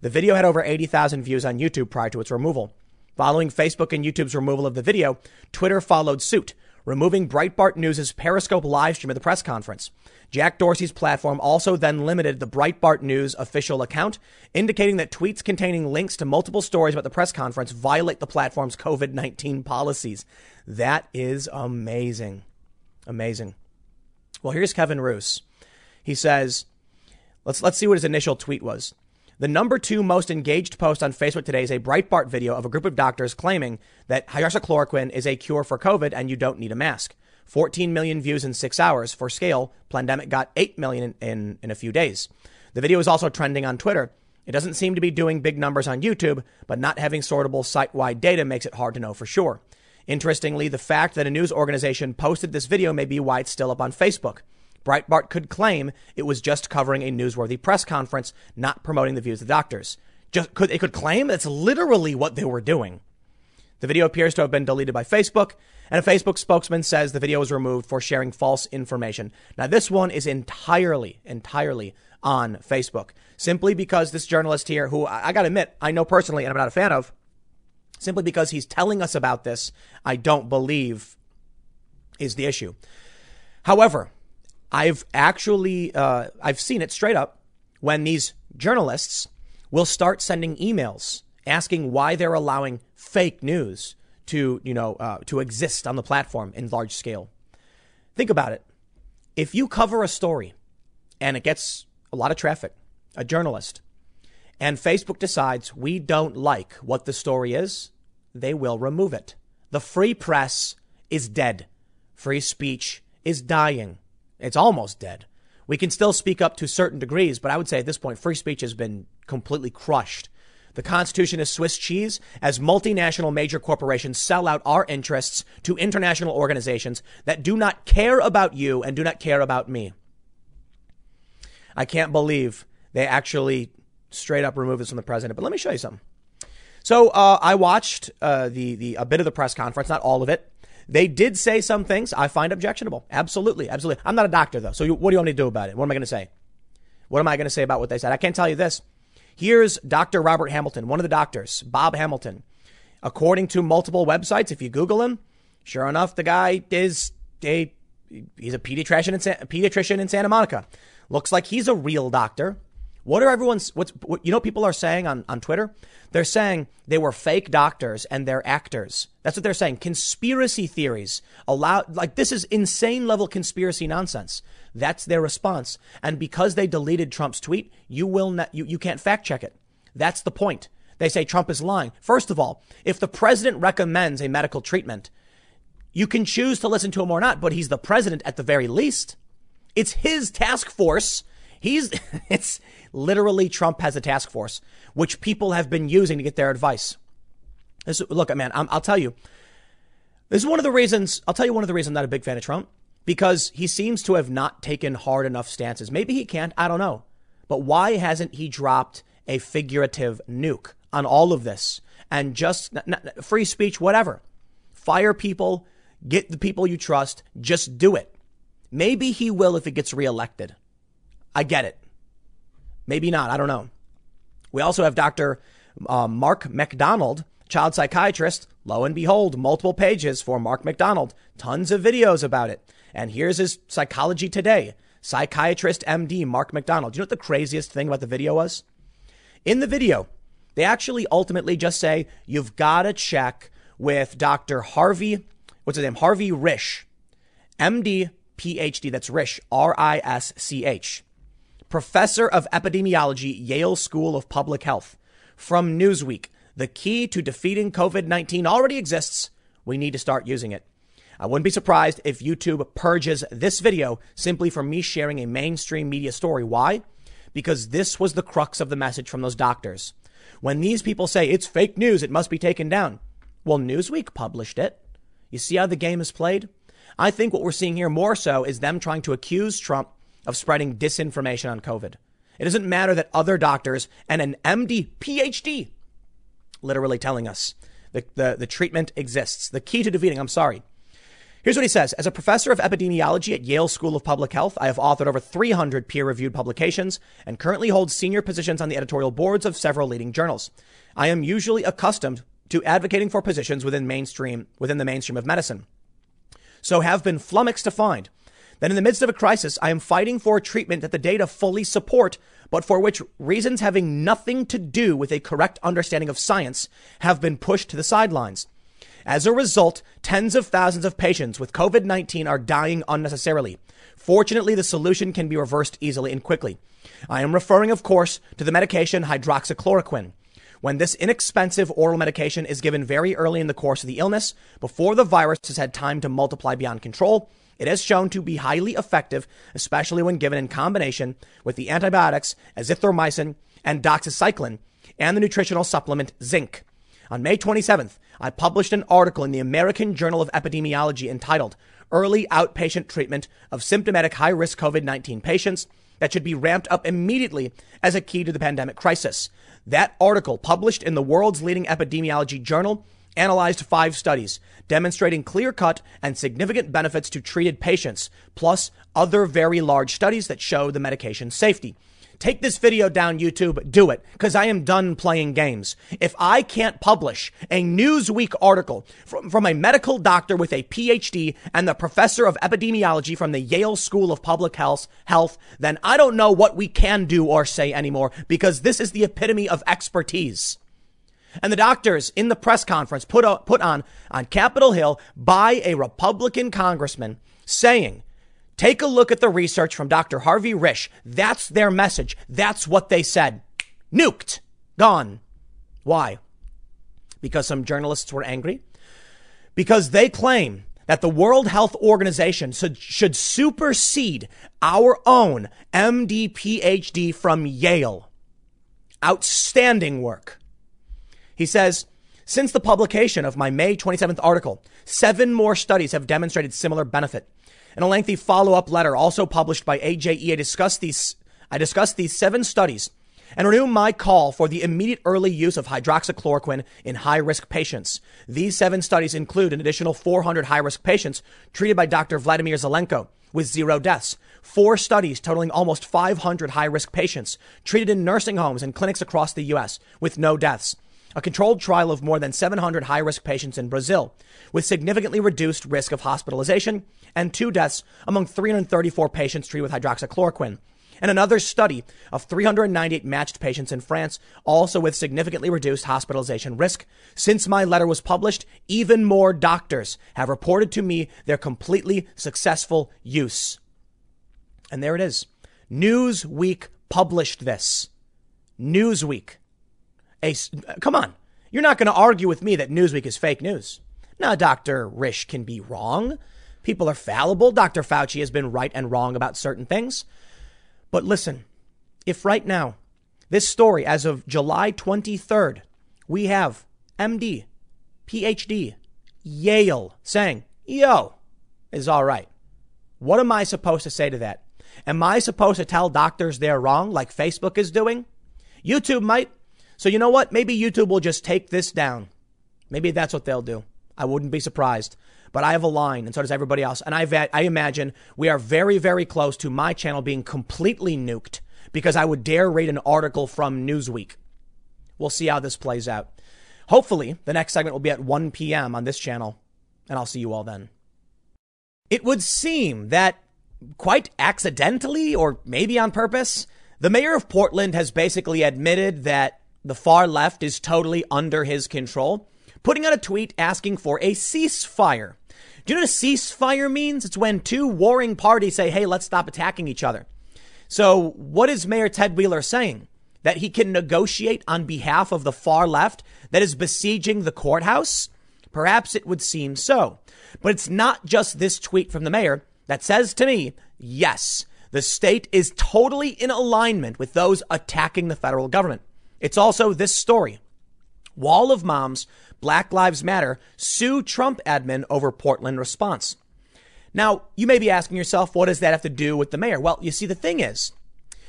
The video had over 80,000 views on YouTube prior to its removal. Following Facebook and YouTube's removal of the video, Twitter followed suit, removing Breitbart News' Periscope live stream of the press conference. Jack Dorsey's platform also then limited the Breitbart News official account, indicating that tweets containing links to multiple stories about the press conference violate the platform's COVID-19 policies. That is amazing. Amazing. Well, here's Kevin Roos. He says, let's see what his initial tweet was. The number 2 most engaged post on Facebook today is a Breitbart video of a group of doctors claiming that hydroxychloroquine is a cure for COVID and you don't need a mask. 14 million views in 6 hours. For scale, Plandemic got 8 million in a few days. The video is also trending on Twitter. It doesn't seem to be doing big numbers on YouTube, but not having sortable site-wide data makes it hard to know for sure. Interestingly, the fact that a news organization posted this video may be why it's still up on Facebook. Breitbart could claim it was just covering a newsworthy press conference, not promoting the views of the doctors. It could claim that's literally what they were doing. The video appears to have been deleted by Facebook, and a Facebook spokesman says the video was removed for sharing false information. Now, this one is entirely on Facebook, simply because this journalist here, who I got to admit, I know personally and I'm not a fan of, simply because he's telling us about this, I don't believe is the issue. However, I've actually I've seen it straight up when these journalists will start sending emails asking why they're allowing fake news to, to exist on the platform in large scale. Think about it. If you cover a story and it gets a lot of traffic, a journalist, and Facebook decides we don't like what the story is, they will remove it. The free press is dead. Free speech is dying. It's almost dead. We can still speak up to certain degrees, but I would say at this point, free speech has been completely crushed. The Constitution is Swiss cheese as multinational major corporations sell out our interests to international organizations that do not care about you and do not care about me. I can't believe they actually straight up remove this from the president. But let me show you something. So I watched a bit of the press conference, not all of it. They did say some things I find objectionable. Absolutely. Absolutely. I'm not a doctor, though. So what do you want me to do about it? What am I going to say? What am I going to say about what they said? I can't tell you this. Here's Dr. Robert Hamilton, one of the doctors, Bob Hamilton. According to multiple websites, if you Google him, sure enough, the guy is he's a pediatrician in Santa Monica. Looks like he's a real doctor. What are everyone's what people are saying on Twitter? They're saying they were fake doctors and they're actors. That's what they're saying. Conspiracy theories allowed, like, this is insane level conspiracy nonsense. That's their response. And because they deleted Trump's tweet, you can't fact check it. That's the point. They say Trump is lying. First of all, if the president recommends a medical treatment, you can choose to listen to him or not, but he's the president at the very least. It's his task force. It's literally Trump has a task force, which people have been using to get their advice. Look, man, I'll tell you, this is one of the reasons. I'll tell you one of the reasons I'm not a big fan of Trump, because he seems to have not taken hard enough stances. Maybe he can't. I don't know. But why hasn't he dropped a figurative nuke on all of this and just not free speech, whatever? Fire people, get the people you trust. Just do it. Maybe he will if he gets reelected. I get it. Maybe not. I don't know. We also have Dr. Mark McDonald, child psychiatrist. Lo and behold, multiple pages for Mark McDonald. Tons of videos about it. And here's his Psychology Today. Psychiatrist MD Mark McDonald. You know what the craziest thing about the video was? In the video, they actually ultimately just say, you've got to check with Dr. Harvey. What's his name? Harvey Risch, MD, PhD. That's Risch, R-I-S-C-H. Professor of Epidemiology, Yale School of Public Health. From Newsweek, the key to defeating COVID-19 already exists. We need to start using it. I wouldn't be surprised if YouTube purges this video simply for me sharing a mainstream media story. Why? Because this was the crux of the message from those doctors. When these people say it's fake news, it must be taken down. Well, Newsweek published it. You see how the game is played? I think what we're seeing here more so is them trying to accuse Trump of spreading disinformation on COVID. It doesn't matter that other doctors and an MD, PhD, literally telling us the treatment exists. The key to defeating, I'm sorry. Here's what he says. As a professor of epidemiology at Yale School of Public Health, I have authored over 300 peer-reviewed publications and currently hold senior positions on the editorial boards of several leading journals. I am usually accustomed to advocating for positions within the mainstream of medicine. so have been flummoxed to find that in the midst of a crisis, I am fighting for a treatment that the data fully support, but for which reasons having nothing to do with a correct understanding of science have been pushed to the sidelines. As a result, tens of thousands of patients with COVID-19 are dying unnecessarily. Fortunately, the solution can be reversed easily and quickly. I am referring, of course, to the medication hydroxychloroquine. When this inexpensive oral medication is given very early in the course of the illness, before the virus has had time to multiply beyond control, it is shown to be highly effective, especially when given in combination with the antibiotics azithromycin and doxycycline and the nutritional supplement zinc. On May 27th, I published an article in the American Journal of Epidemiology entitled Early Outpatient Treatment of Symptomatic High-Risk COVID-19 Patients That Should Be Ramped Up Immediately as a Key to the Pandemic Crisis. That article, published in the world's leading epidemiology journal, analyzed 5 studies demonstrating clear-cut and significant benefits to treated patients, plus other very large studies that show the medication's safety. Take this video down, YouTube, do it, because I am done playing games. If I can't publish a Newsweek article from a medical doctor with a PhD and the professor of epidemiology from the Yale School of Public Health, then I don't know what we can do or say anymore, because this is the epitome of expertise. And the doctors in the press conference put on Capitol Hill by a Republican congressman saying, take a look at the research from Dr. Harvey Risch. That's their message. That's what they said. Nuked. Gone. Why? Because some journalists were angry? Because they claim that the World Health Organization should supersede our own MD, PhD from Yale. Outstanding work. He says, since the publication of my May 27th article, 7 more studies have demonstrated similar benefit. In a lengthy follow-up letter also published by AJE, I discussed these 7 studies and renew my call for the immediate early use of hydroxychloroquine in high-risk patients. These 7 studies include an additional 400 high-risk patients treated by Dr. Vladimir Zelenko with 0 deaths. 4 studies totaling almost 500 high-risk patients treated in nursing homes and clinics across the U.S. with no deaths. A controlled trial of more than 700 high-risk patients in Brazil with significantly reduced risk of hospitalization and 2 deaths among 334 patients treated with hydroxychloroquine. And another study of 398 matched patients in France, also with significantly reduced hospitalization risk. Since my letter was published, even more doctors have reported to me their completely successful use. And there it is. Newsweek published this. Newsweek. Come on. You're not going to argue with me that Newsweek is fake news. Now, Dr. Risch can be wrong. People are fallible. Dr. Fauci has been right and wrong about certain things. But listen, if right now, this story, as of July 23rd, we have MD, PhD, Yale saying, yo, is all right. What am I supposed to say to that? Am I supposed to tell doctors they're wrong like Facebook is doing? YouTube might. So you know what? Maybe YouTube will just take this down. Maybe that's what they'll do. I wouldn't be surprised. But I have a line, and so does everybody else. And I imagine we are very, very close to my channel being completely nuked because I would dare read an article from Newsweek. We'll see how this plays out. Hopefully, the next segment will be at 1 p.m. on this channel, and I'll see you all then. It would seem that quite accidentally, or maybe on purpose, the mayor of Portland has basically admitted that the far left is totally under his control, putting out a tweet asking for a ceasefire. Do you know what a ceasefire means? It's when 2 warring parties say, hey, let's stop attacking each other. So what is Mayor Ted Wheeler saying? That he can negotiate on behalf of the far left that is besieging the courthouse? Perhaps it would seem so. But it's not just this tweet from the mayor that says to me, yes, the state is totally in alignment with those attacking the federal government. It's also this story. Wall of Moms, Black Lives Matter, sue Trump admin over Portland response. Now, you may be asking yourself, what does that have to do with the mayor? Well, you see, the thing is,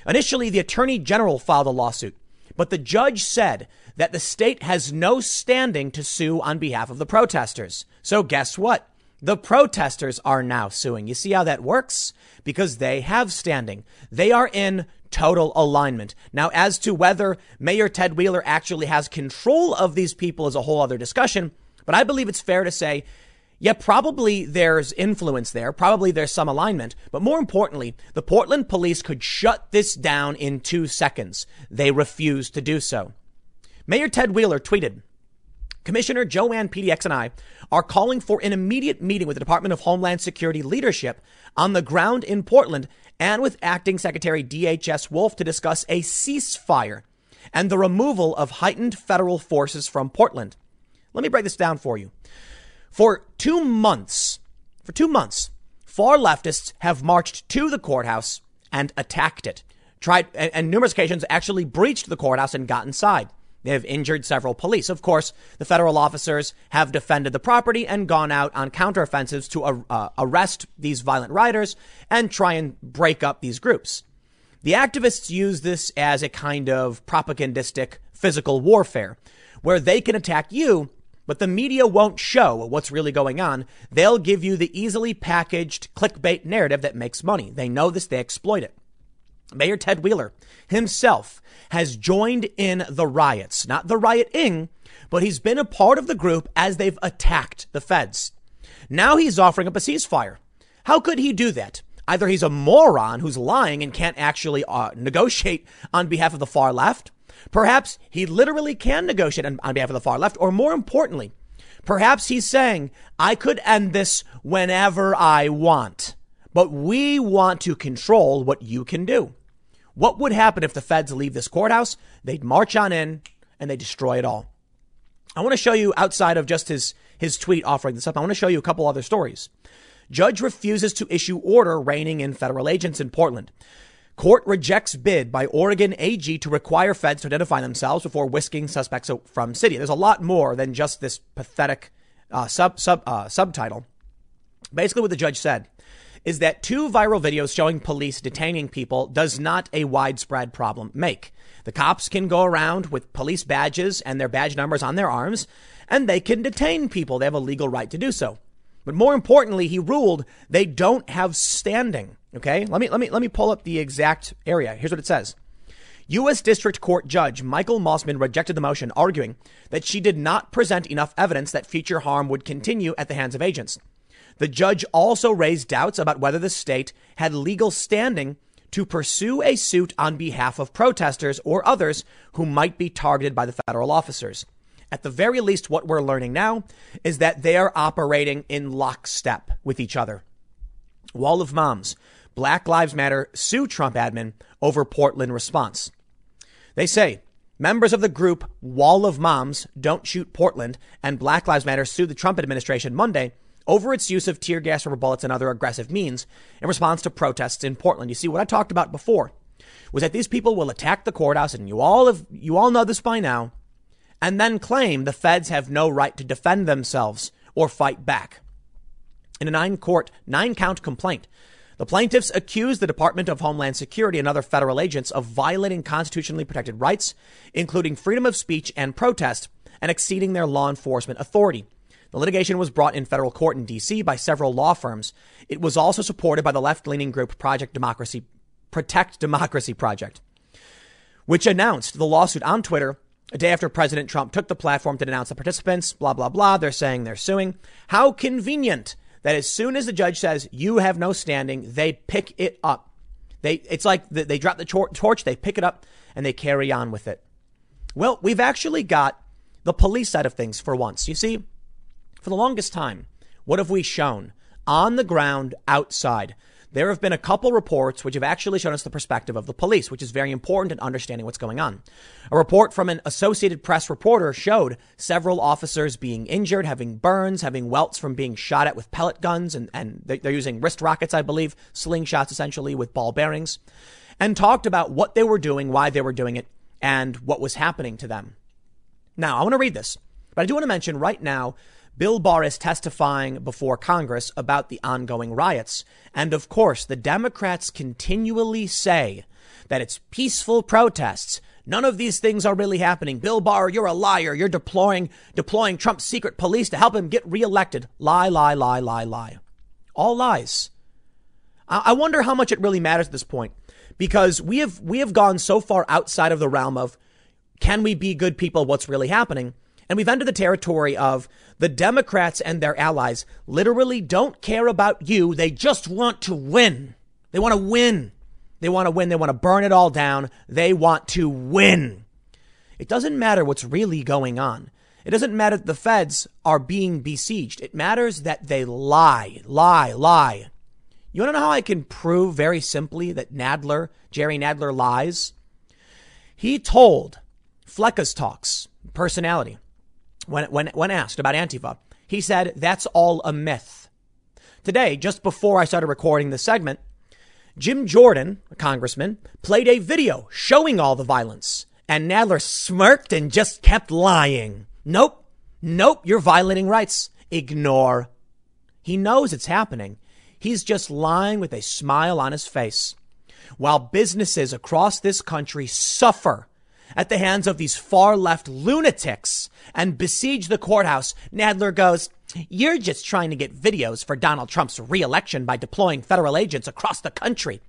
initially, the attorney general filed a lawsuit, but the judge said that the state has no standing to sue on behalf of the protesters. So guess what? The protesters are now suing. You see how that works? Because they have standing. They are in total alignment. Now, as to whether Mayor Ted Wheeler actually has control of these people is a whole other discussion, but I believe it's fair to say Yeah, probably there's influence there. Probably there's some alignment. But more importantly, the Portland police could shut this down in 2 seconds. They refused to do so. Mayor Ted Wheeler tweeted, Commissioner Joanne PDX and I are calling for an immediate meeting with the Department of Homeland Security leadership on the ground in Portland and with Acting Secretary DHS Wolf to discuss a ceasefire and the removal of heightened federal forces from Portland. Let me break this down for you. For two months, far leftists have marched to the courthouse and attacked it, tried and numerous occasions actually breached the courthouse and got inside. They have injured several police. Of course, the federal officers have defended the property and gone out on counteroffensives to arrest these violent rioters and try and break up these groups. The activists use this as a kind of propagandistic physical warfare where they can attack you, but the media won't show what's really going on. They'll give you the easily packaged clickbait narrative that makes money. They know this. They exploit it. Mayor Ted Wheeler himself has joined in the riots, not the rioting, but he's been a part of the group as they've attacked the feds. Now he's offering up a ceasefire. How could he do that? Either he's a moron who's lying and can't actually negotiate on behalf of the far left. Perhaps he literally can negotiate on behalf of the far left. Or more importantly, perhaps he's saying, I could end this whenever I want, but we want to control what you can do. What would happen if the feds leave this courthouse? They'd march on in and they destroy it all. I want to show you outside of just his tweet offering this up. I want to show you a couple other stories. Judge refuses to issue order reining in federal agents in Portland. Court rejects bid by Oregon AG to require feds to identify themselves before whisking suspects from city. There's a lot more than just this pathetic subtitle. Basically what the judge said is that two viral videos showing police detaining people does not a widespread problem make. The cops can go around with police badges and their badge numbers on their arms, and they can detain people. They have a legal right to do so. But more importantly, he ruled they don't have standing. OK, let me pull up the exact area. Here's what it says. U.S. District Court Judge Michael Mossman rejected the motion, arguing that she did not present enough evidence that future harm would continue at the hands of agents. The judge also raised doubts about whether the state had legal standing to pursue a suit on behalf of protesters or others who might be targeted by the federal officers. At the very least, what we're learning now is that they are operating in lockstep with each other. Wall of Moms, Black Lives Matter, sue Trump admin over Portland response. They say members of the group Wall of Moms, Don't Shoot Portland, and Black Lives Matter sued the Trump administration Monday over its use of tear gas, rubber bullets, and other aggressive means in response to protests in Portland. You see, what I talked about before was that these people will attack the courthouse, and you all know this by now, and then claim the feds have no right to defend themselves or fight back. In a nine-count complaint, the plaintiffs accused the Department of Homeland Security and other federal agents of violating constitutionally protected rights, including freedom of speech and protest, and exceeding their law enforcement authority. The litigation was brought in federal court in D.C. by several law firms. It was also supported by the left-leaning group Protect Democracy Project, which announced the lawsuit on Twitter a day after President Trump took the platform to denounce the participants. Blah, blah, blah. They're saying they're suing. How convenient that as soon as the judge says you have no standing, they pick it up. It's like they drop the torch, they pick it up, and they carry on with it. Well, we've actually got the police side of things for once. You see, for the longest time, what have we shown on the ground outside? There have been a couple reports which have actually shown us the perspective of the police, which is very important in understanding what's going on. A report from an Associated Press reporter showed several officers being injured, having burns, having welts from being shot at with pellet guns. And they're using wrist rockets, I believe, slingshots, essentially, with ball bearings, and talked about what they were doing, why they were doing it, and what was happening to them. Now, I want to read this, but I do want to mention right now, Bill Barr is testifying before Congress about the ongoing riots. And of course, the Democrats continually say that it's peaceful protests. None of these things are really happening. Bill Barr, you're a liar. You're deploying Trump's secret police to help him get reelected. Lie, lie, lie, lie, lie. All lies. I wonder how much it really matters at this point, because we have gone so far outside of the realm of can we be good people? What's really happening? And we've entered the territory of the Democrats and their allies literally don't care about you. They just want to win. They want to win. They want to win. They want to burn it all down. They want to win. It doesn't matter what's really going on. It doesn't matter that the feds are being besieged. It matters that they lie. You want to know how I can prove very simply that Nadler, Jerry Nadler, lies? He told Flecka's Talks personality when asked about Antifa, he said, "That's all a myth." Today, just before I started recording this segment, Jim Jordan, a congressman, played a video showing all the violence, and Nadler smirked and just kept lying. Nope, you're violating rights. Ignore. He knows it's happening. He's just lying with a smile on his face. While businesses across this country suffer at the hands of these far left lunatics and besiege the courthouse, Nadler goes, "You're just trying to get videos for Donald Trump's reelection by deploying federal agents across the country."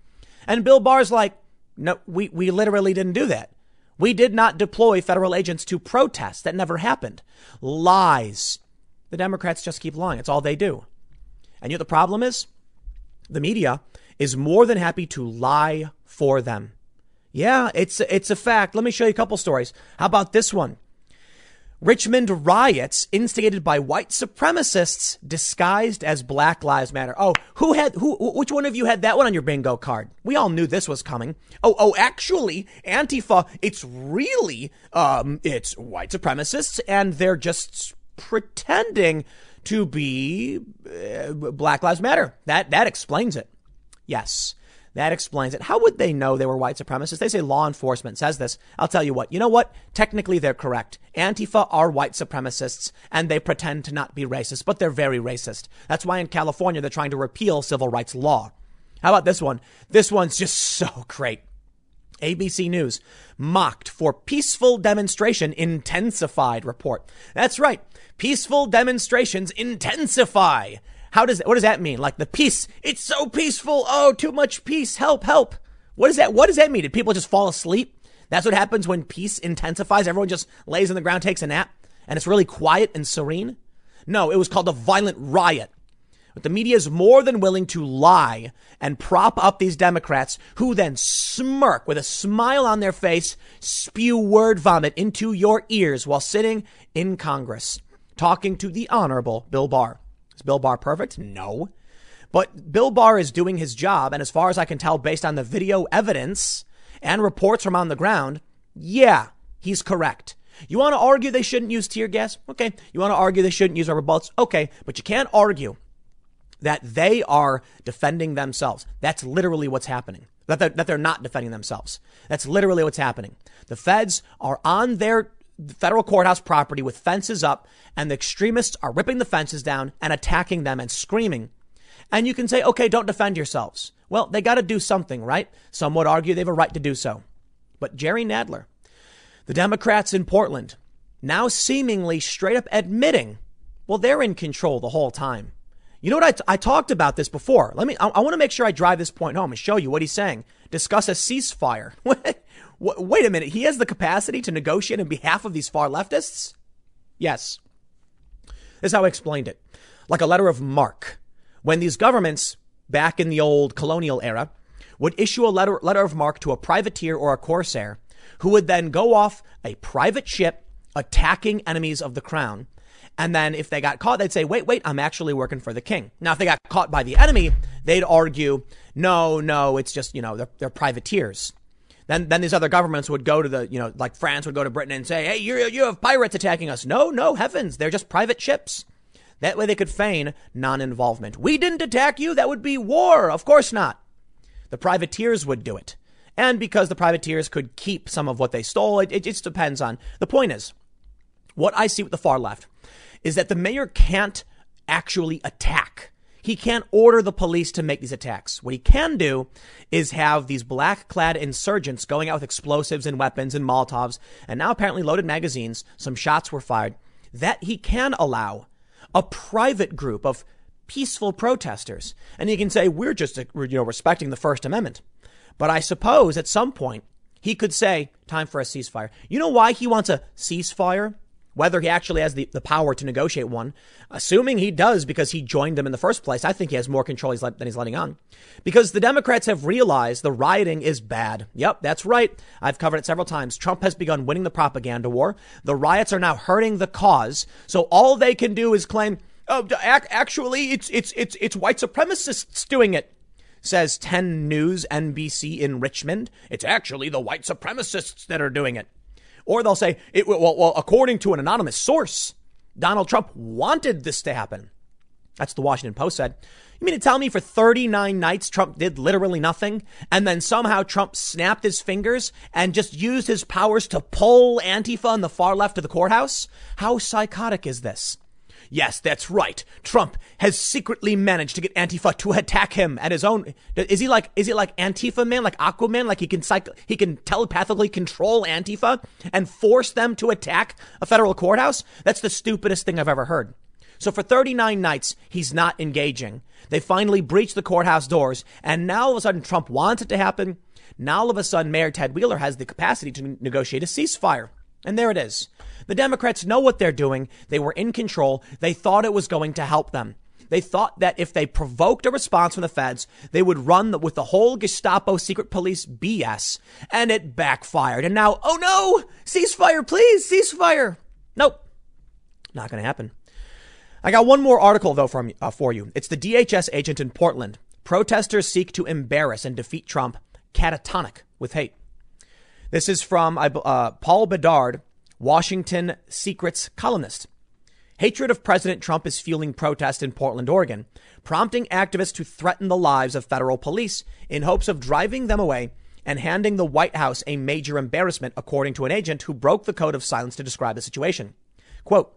And Bill Barr's like, "No, we literally didn't do that. We did not deploy federal agents to protest. That never happened." Lies. The Democrats just keep lying. It's all they do. And you know the problem is? The media is more than happy to lie for them. Yeah, it's a fact. Let me show you a couple stories. How about this one? Richmond riots instigated by white supremacists disguised as Black Lives Matter. Oh, which one of you had that one on your bingo card? We all knew this was coming. Oh, actually, Antifa, it's really, it's white supremacists, and they're just pretending to be Black Lives Matter. That explains it. Yes, that explains it. How would they know they were white supremacists? They say law enforcement says this. I'll tell you what. You know what? Technically, they're correct. Antifa are white supremacists, and they pretend to not be racist, but they're very racist. That's why in California, they're trying to repeal civil rights law. How about this one? This one's just so great. ABC News mocked for peaceful demonstration intensified report. That's right. Peaceful demonstrations intensify. What does that mean? Like the peace. It's so peaceful. Oh, too much peace. Help. What does that mean? Did people just fall asleep? That's what happens when peace intensifies. Everyone just lays on the ground, takes a nap, and it's really quiet and serene. No, it was called a violent riot. But the media is more than willing to lie and prop up these Democrats who then smirk with a smile on their face, spew word vomit into your ears while sitting in Congress talking to the Honorable Bill Barr. Is Bill Barr perfect? No. But Bill Barr is doing his job. And as far as I can tell, based on the video evidence and reports from on the ground, yeah, he's correct. You want to argue they shouldn't use tear gas? Okay. You want to argue they shouldn't use rubber bullets? Okay. But you can't argue that they are defending themselves. That's literally what's happening. That they're not defending themselves. That's literally what's happening. The feds are on their federal courthouse property with fences up, and the extremists are ripping the fences down and attacking them and screaming. And you can say, okay, don't defend yourselves. Well, they got to do something, right? Some would argue they have a right to do so. But Jerry Nadler, the Democrats in Portland, now seemingly straight up admitting, well, they're in control the whole time. You know what? I talked about this before. I want to make sure I drive this point home and show you what he's saying. Discuss a ceasefire. Wait a minute. He has the capacity to negotiate on behalf of these far leftists? Yes. This is how I explained it. Like a letter of marque. When these governments back in the old colonial era would issue a letter of marque to a privateer or a corsair who would then go off a private ship attacking enemies of the crown. And then if they got caught, they'd say, wait, I'm actually working for the king. Now, if they got caught by the enemy, they'd argue, no, it's just, they're privateers. Then these other governments would go to like France would go to Britain and say, hey, you have pirates attacking us. No, heavens, they're just private ships. That way they could feign non-involvement. We didn't attack you. That would be war. Of course not. The privateers would do it. And because the privateers could keep some of what they stole, it just depends on. The point is, what I see with the far left is that the mayor can't actually attack. He can't order the police to make these attacks. What he can do is have these black clad insurgents going out with explosives and weapons and Molotovs and now apparently loaded magazines. Some shots were fired. That he can allow a private group of peaceful protesters. And he can say, we're just, respecting the First Amendment. But I suppose at some point he could say, time for a ceasefire. You know why he wants a ceasefire? whether he actually has the power to negotiate one, assuming he does because he joined them in the first place. I think he has more control than he's letting on, because the Democrats have realized the rioting is bad. Yep, that's right. I've covered it several times. Trump has begun winning the propaganda war. The riots are now hurting the cause. So all they can do is claim, oh, actually, it's white supremacists doing it, says 10 News NBC in Richmond. It's actually the white supremacists that are doing it. Or they'll say, well, according to an anonymous source, Donald Trump wanted this to happen. That's the Washington Post said. You mean to tell me for 39 nights, Trump did literally nothing, and then somehow Trump snapped his fingers and just used his powers to pull Antifa and the far left to the courthouse? How psychotic is this? Yes, that's right. Trump has secretly managed to get Antifa to attack him at his own. Is he like Antifa man, like Aquaman? Like he can telepathically control Antifa and force them to attack a federal courthouse? That's the stupidest thing I've ever heard. So for 39 nights, he's not engaging. They finally breached the courthouse doors, and now all of a sudden Trump wants it to happen. Now all of a sudden Mayor Ted Wheeler has the capacity to negotiate a ceasefire. And there it is. The Democrats know what they're doing. They were in control. They thought it was going to help them. They thought that if they provoked a response from the feds, they would run with the whole Gestapo secret police BS. And it backfired. And now, oh no, ceasefire, please, ceasefire. Nope, not going to happen. I got one more article, though, for you. It's the DHS agent in Portland. Protesters seek to embarrass and defeat Trump, catatonic with hate. This is from Paul Bedard, Washington Secrets columnist. Hatred of President Trump is fueling protest in Portland, Oregon, prompting activists to threaten the lives of federal police in hopes of driving them away and handing the White House a major embarrassment, according to an agent who broke the code of silence to describe the situation. Quote,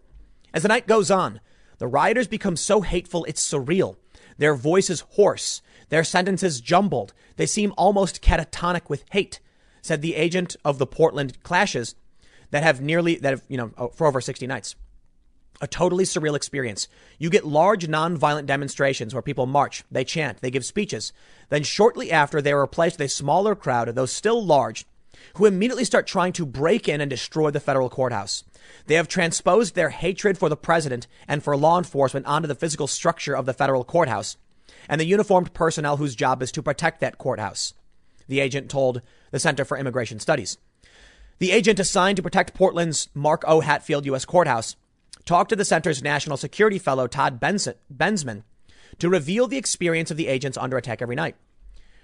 as the night goes on, the rioters become so hateful it's surreal. Their voices hoarse, their sentences jumbled. They seem almost catatonic with hate, said the agent of the Portland clashes that have for over 60 nights. A totally surreal experience. You get large nonviolent demonstrations where people march, they chant, they give speeches. Then shortly after, they are replaced with a smaller crowd, though still large, who immediately start trying to break in and destroy the federal courthouse. They have transposed their hatred for the president and for law enforcement onto the physical structure of the federal courthouse and the uniformed personnel whose job is to protect that courthouse, the agent told the Center for Immigration Studies. The agent assigned to protect Portland's Mark O. Hatfield U.S. Courthouse talked to the center's national security fellow, Todd Benzman, to reveal the experience of the agents under attack every night.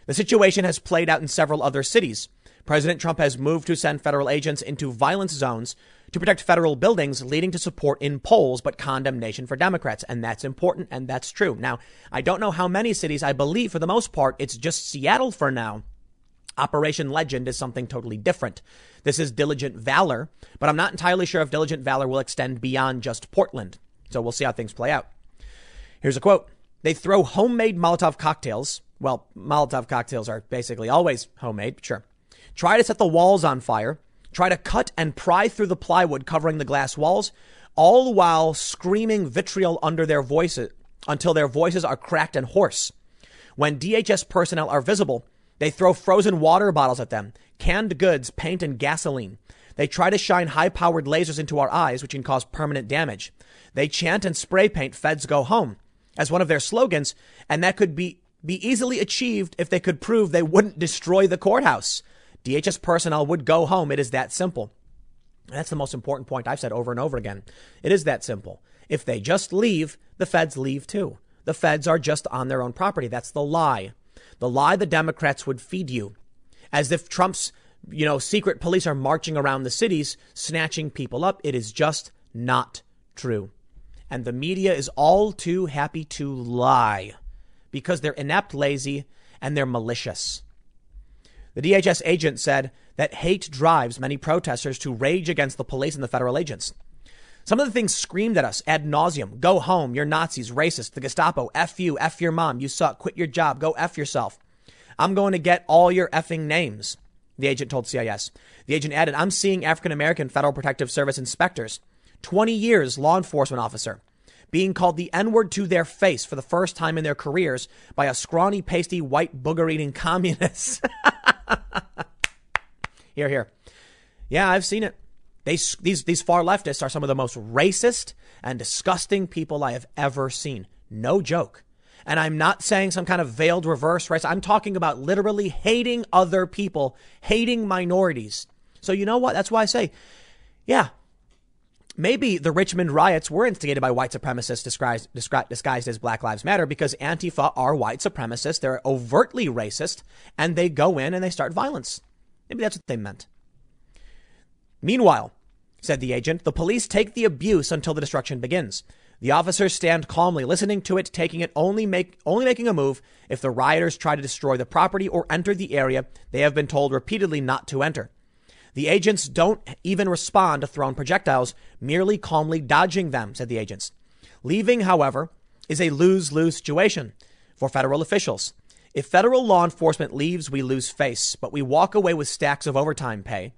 The situation has played out in several other cities. President Trump has moved to send federal agents into violence zones to protect federal buildings, leading to support in polls, but condemnation for Democrats. And that's important. And that's true. Now, I don't know how many cities. I believe for the most part, it's just Seattle for now. Operation Legend is something totally different. This is Diligent Valor, but I'm not entirely sure if Diligent Valor will extend beyond just Portland. So we'll see how things play out. Here's a quote. They throw homemade Molotov cocktails. Well, Molotov cocktails are basically always homemade, but sure. Try to set the walls on fire. Try to cut and pry through the plywood covering the glass walls, all while screaming vitriol under their voices until their voices are cracked and hoarse. When DHS personnel are visible, they throw frozen water bottles at them, canned goods, paint, and gasoline. They try to shine high-powered lasers into our eyes, which can cause permanent damage. They chant and spray paint "Feds go home" as one of their slogans, and that could be easily achieved if they could prove they wouldn't destroy the courthouse. DHS personnel would go home. It is that simple. And that's the most important point I've said over and over again. It is that simple. If they just leave, the feds leave too. The feds are just on their own property. That's the lie. The lie the Democrats would feed you, as if Trump's, secret police are marching around the cities, snatching people up. It is just not true. And the media is all too happy to lie because they're inept, lazy, and they're malicious. The DHS agent said that hate drives many protesters to rage against the police and the federal agents. Some of the things screamed at us ad nauseum. Go home. You're Nazis, racist, the Gestapo, F you, F your mom. You suck. Quit your job. Go F yourself. I'm going to get all your effing names, the agent told CIS. The agent added, I'm seeing African-American Federal Protective Service inspectors, 20 years law enforcement officer, being called the N-word to their face for the first time in their careers by a scrawny, pasty, white, booger-eating communist. Here, here. Yeah, I've seen it. These far leftists are some of the most racist and disgusting people I have ever seen. No joke. And I'm not saying some kind of veiled reverse race. I'm talking about literally hating other people, hating minorities. So you know what? That's why I say, yeah, maybe the Richmond riots were instigated by white supremacists disguised as Black Lives Matter, because Antifa are white supremacists. They're overtly racist, and they go in and they start violence. Maybe that's what they meant. Meanwhile, said the agent, the police take the abuse until the destruction begins. The officers stand calmly, listening to it, taking it, only making a move if the rioters try to destroy the property or enter the area they have been told repeatedly not to enter. The agents don't even respond to thrown projectiles, merely calmly dodging them, said the agents. Leaving, however, is a lose-lose situation for federal officials. If federal law enforcement leaves, we lose face, but we walk away with stacks of overtime pay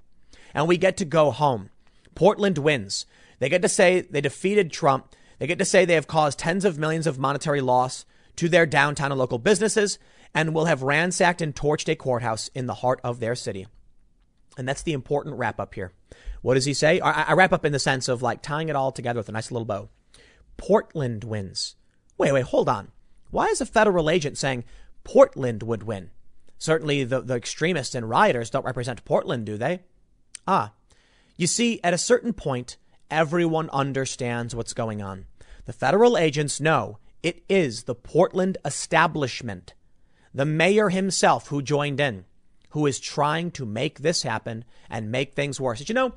and we get to go home. Portland wins. They get to say they defeated Trump. They get to say they have caused tens of millions of monetary loss to their downtown and local businesses and will have ransacked and torched a courthouse in the heart of their city. And that's the important wrap up here. What does he say? I wrap up in the sense of like tying it all together with a nice little bow. Portland wins. Wait, hold on. Why is a federal agent saying Portland would win? Certainly the extremists and rioters don't represent Portland, do they? Ah, you see, at a certain point, everyone understands what's going on. The federal agents know it is the Portland establishment, the mayor himself who joined in, who is trying to make this happen and make things worse. Did you know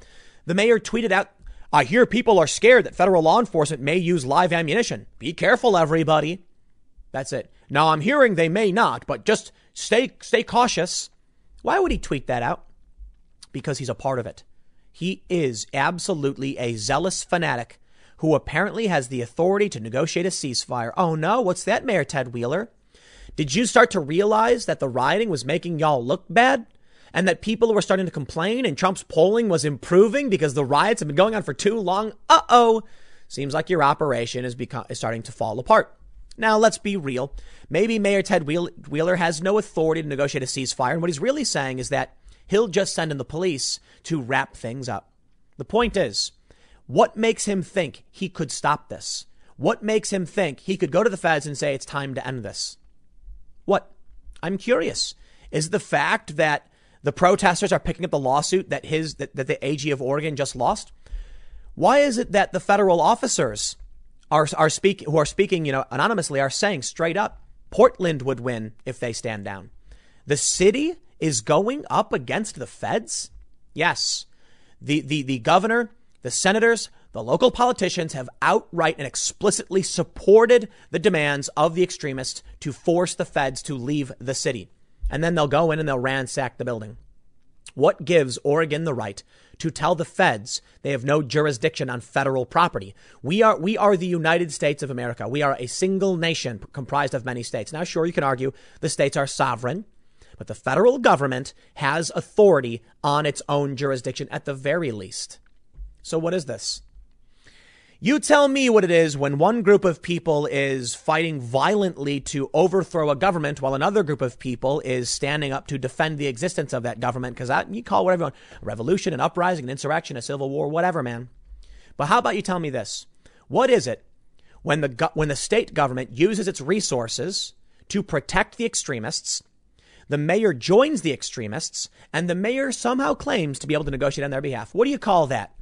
the mayor tweeted out, I hear people are scared that federal law enforcement may use live ammunition. Be careful, everybody. That's it. Now, I'm hearing they may not, but just stay cautious. Why would he tweet that out? Because he's a part of it. He is absolutely a zealous fanatic who apparently has the authority to negotiate a ceasefire. Oh, no. What's that, Mayor Ted Wheeler? Did you start to realize that the rioting was making y'all look bad and that people were starting to complain and Trump's polling was improving because the riots have been going on for too long? Uh-oh. Seems like your operation is starting to fall apart. Now, let's be real. Maybe Mayor Ted Wheeler has no authority to negotiate a ceasefire. And what he's really saying is that he'll just send in the police to wrap things up. The point is, what makes him think he could stop this? What makes him think he could go to the feds and say it's time to end this? What? I'm curious. Is the fact that the protesters are picking up the lawsuit that that the AG of Oregon just lost? Why is it that the federal officers who are speaking, you know, anonymously are saying straight up Portland would win if they stand down? The city is going up against the feds? Yes. The governor, the senators, the local politicians have outright and explicitly supported the demands of the extremists to force the feds to leave the city. And then they'll go in and they'll ransack the building. What gives Oregon the right to tell the feds they have no jurisdiction on federal property? We are the United States of America. We are a single nation comprised of many states. Now, sure, you can argue the states are sovereign, but the federal government has authority on its own jurisdiction at the very least. So what is this? You tell me what it is when one group of people is fighting violently to overthrow a government while another group of people is standing up to defend the existence of that government. Because you call whatever you want, a revolution, an uprising, an insurrection, a civil war, whatever, man. But how about you tell me this? What is it when the state government uses its resources to protect the extremists, the mayor joins the extremists, and the mayor somehow claims to be able to negotiate on their behalf? What do you call that?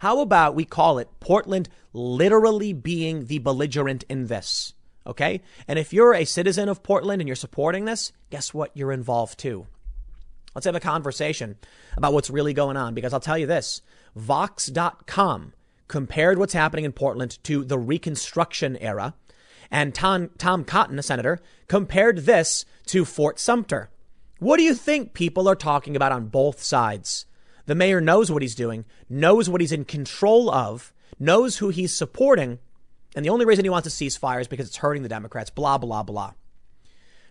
How about we call it Portland literally being the belligerent in this? OK, and if you're a citizen of Portland and you're supporting this, guess what? You're involved, too. Let's have a conversation about what's really going on, because I'll tell you this. Vox.com compared what's happening in Portland to the Reconstruction era. And Tom Cotton, a senator, compared this to Fort Sumter. What do you think people are talking about on both sides? The mayor knows what he's doing, knows what he's in control of, knows who he's supporting. And the only reason he wants a ceasefire is because it's hurting the Democrats, blah, blah, blah.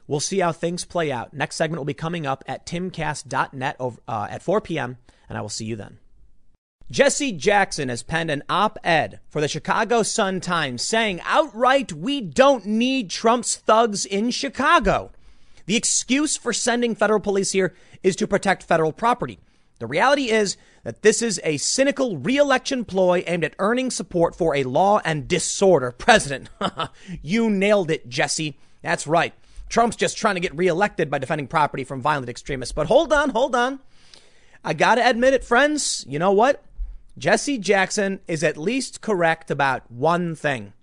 We'll see how things play out. Next segment will be coming up at timcast.net at 4 p.m. And I will see you then. Jesse Jackson has penned an op-ed for the Chicago Sun-Times saying outright, we don't need Trump's thugs in Chicago. The excuse for sending federal police here is to protect federal property. The reality is that this is a cynical re-election ploy aimed at earning support for a law and disorder president. You nailed it, Jesse. That's right. Trump's just trying to get re-elected by defending property from violent extremists. But hold on. I got to admit it, friends. You know what? Jesse Jackson is at least correct about one thing.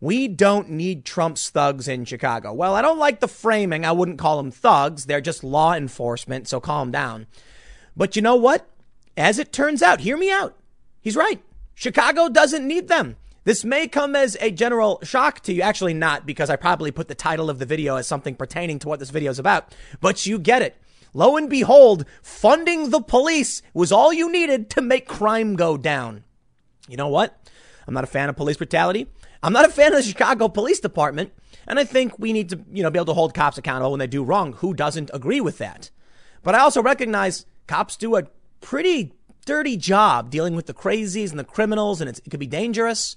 We don't need Trump's thugs in Chicago. Well, I don't like the framing. I wouldn't call them thugs. They're just law enforcement. So calm down. But you know what? As it turns out, hear me out. He's right. Chicago doesn't need them. This may come as a general shock to you. Actually not, because I probably put the title of the video as something pertaining to what this video is about. But you get it. Lo and behold, funding the police was all you needed to make crime go down. You know what? I'm not a fan of police brutality. I'm not a fan of the Chicago Police Department. And I think we need to, be able to hold cops accountable when they do wrong. Who doesn't agree with that? But I also recognize cops do a pretty dirty job dealing with the crazies and the criminals, and it could be dangerous.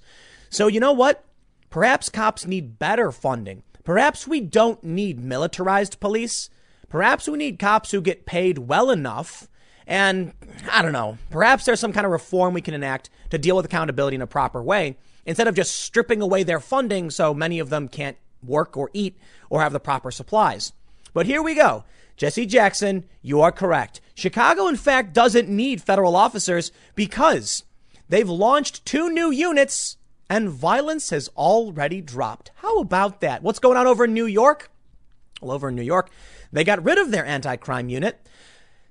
So you know what? Perhaps cops need better funding. Perhaps we don't need militarized police. Perhaps we need cops who get paid well enough. And I don't know, perhaps there's some kind of reform we can enact to deal with accountability in a proper way instead of just stripping away their funding so many of them can't work or eat or have the proper supplies. But here we go. Jesse Jackson, you are correct. Chicago, in fact, doesn't need federal officers because they've launched 2 new units and violence has already dropped. How about that? What's going on over in New York? Well, over in New York, they got rid of their anti-crime unit.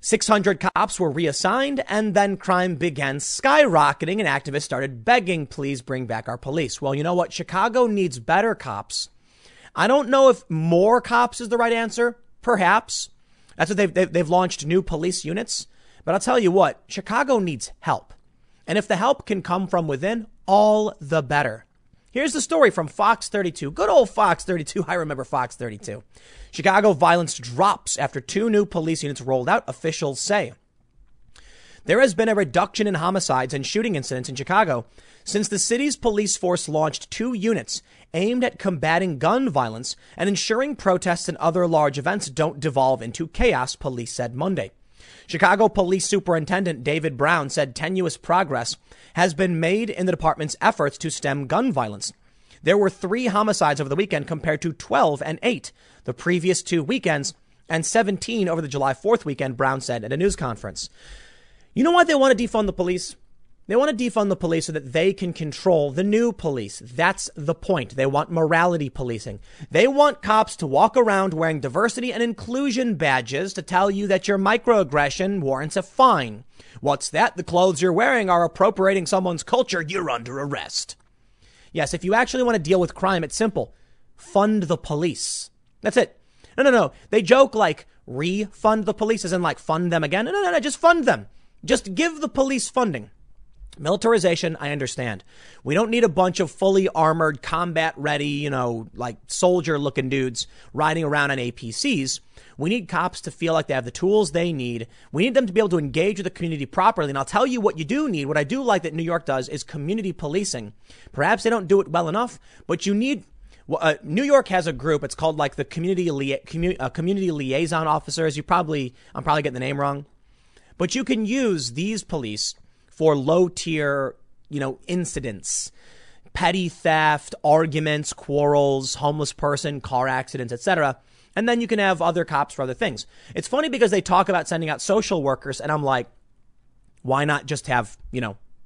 600 cops were reassigned, and then crime began skyrocketing and activists started begging, please bring back our police. Well, you know what? Chicago needs better cops. I don't know if more cops is the right answer. Perhaps. That's what they've launched new police units. But I'll tell you what, Chicago needs help. And if the help can come from within, all the better. Here's the story from Fox 32. Good old Fox 32. I remember Fox 32. Chicago violence drops after 2 new police units rolled out, officials say. There has been a reduction in homicides and shooting incidents in Chicago since the city's police force launched 2 units aimed at combating gun violence and ensuring protests and other large events don't devolve into chaos, police said Monday. Chicago Police Superintendent David Brown said tenuous progress has been made in the department's efforts to stem gun violence. There were 3 homicides over the weekend compared to 12 and 8 the previous 2 weekends and 17 over the July 4th weekend, Brown said at a news conference. You know why they want to defund the police? They want to defund the police so that they can control the new police. That's the point. They want morality policing. They want cops to walk around wearing diversity and inclusion badges to tell you that your microaggression warrants a fine. What's that? The clothes you're wearing are appropriating someone's culture. You're under arrest. Yes, if you actually want to deal with crime, it's simple. Fund the police. That's it. No. They joke like refund the police as in like fund them again. No. Just fund them. Just give the police funding. Militarization, I understand. We don't need a bunch of fully armored, combat-ready, like soldier-looking dudes riding around on APCs. We need cops to feel like they have the tools they need. We need them to be able to engage with the community properly. And I'll tell you what you do need. What I do like that New York does is community policing. Perhaps they don't do it well enough, but you need... New York has a group. It's called like the community liaison officers. I'm probably getting the name wrong. But you can use these police for low tier, incidents, petty theft, arguments, quarrels, homeless person, car accidents, etc. And then you can have other cops for other things. It's funny because they talk about sending out social workers. And I'm like, why not just have,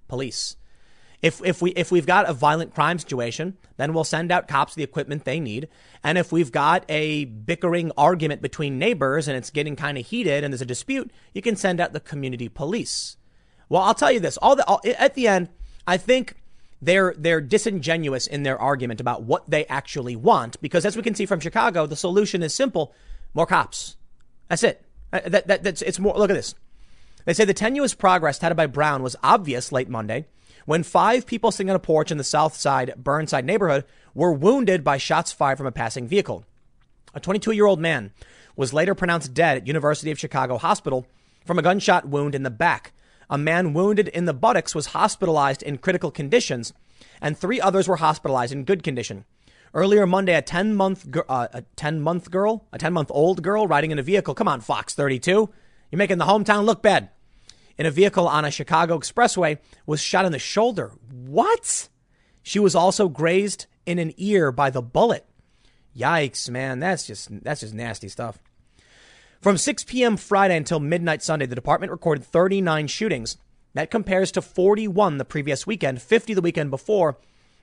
police? If we've got a violent crime situation, then we'll send out cops the equipment they need. And if we've got a bickering argument between neighbors and it's getting kind of heated and there's a dispute, you can send out the community police. Well, I'll tell you this. At the end, I think they're disingenuous in their argument about what they actually want, because as we can see from Chicago, the solution is simple. More cops. That's it. That's more. Look at this. They say the tenuous progress touted by Brown was obvious late Monday, when 5 people sitting on a porch in the South Side Burnside neighborhood were wounded by shots fired from a passing vehicle. A 22-year-old man was later pronounced dead at University of Chicago Hospital from a gunshot wound in the back. A man wounded in the buttocks was hospitalized in critical conditions, and 3 others were hospitalized in good condition. Earlier Monday, a 10-month-old girl riding in a vehicle. Come on, Fox 32. You're making the hometown look bad. in a vehicle on a Chicago expressway was shot in the shoulder. What? She was also grazed in an ear by the bullet. Yikes, man. That's just nasty stuff. From 6 p.m. Friday until midnight Sunday, the department recorded 39 shootings. That compares to 41 the previous weekend, 50 the weekend before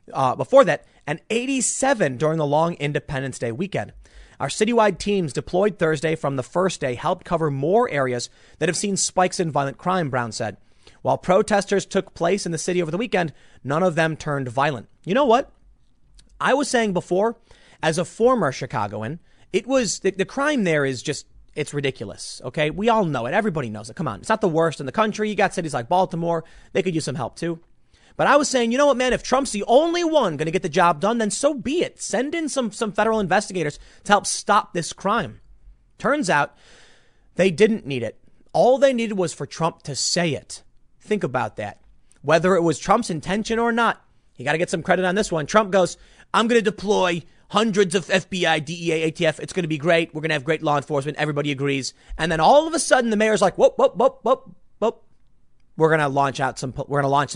that, and 87 during the long Independence Day weekend. Our citywide teams deployed Thursday from the first day helped cover more areas that have seen spikes in violent crime, Brown said. While protesters took place in the city over the weekend, none of them turned violent. You know what? I was saying before, as a former Chicagoan, it was the crime there is just, it's ridiculous. OK, we all know it. Everybody knows it. Come on. It's not the worst in the country. You got cities like Baltimore. They could use some help, too. But I was saying, you know what, man, if Trump's the only one going to get the job done, then so be it. Send in some federal investigators to help stop this crime. Turns out they didn't need it. All they needed was for Trump to say it. Think about that. Whether it was Trump's intention or not, you got to get some credit on this one. Trump goes, I'm going to deploy hundreds of FBI, DEA, ATF. It's going to be great. We're going to have great law enforcement. Everybody agrees. And then all of a sudden, the mayor's like, whoop, whoop, whoop, whoop, whoop. We're going to launch some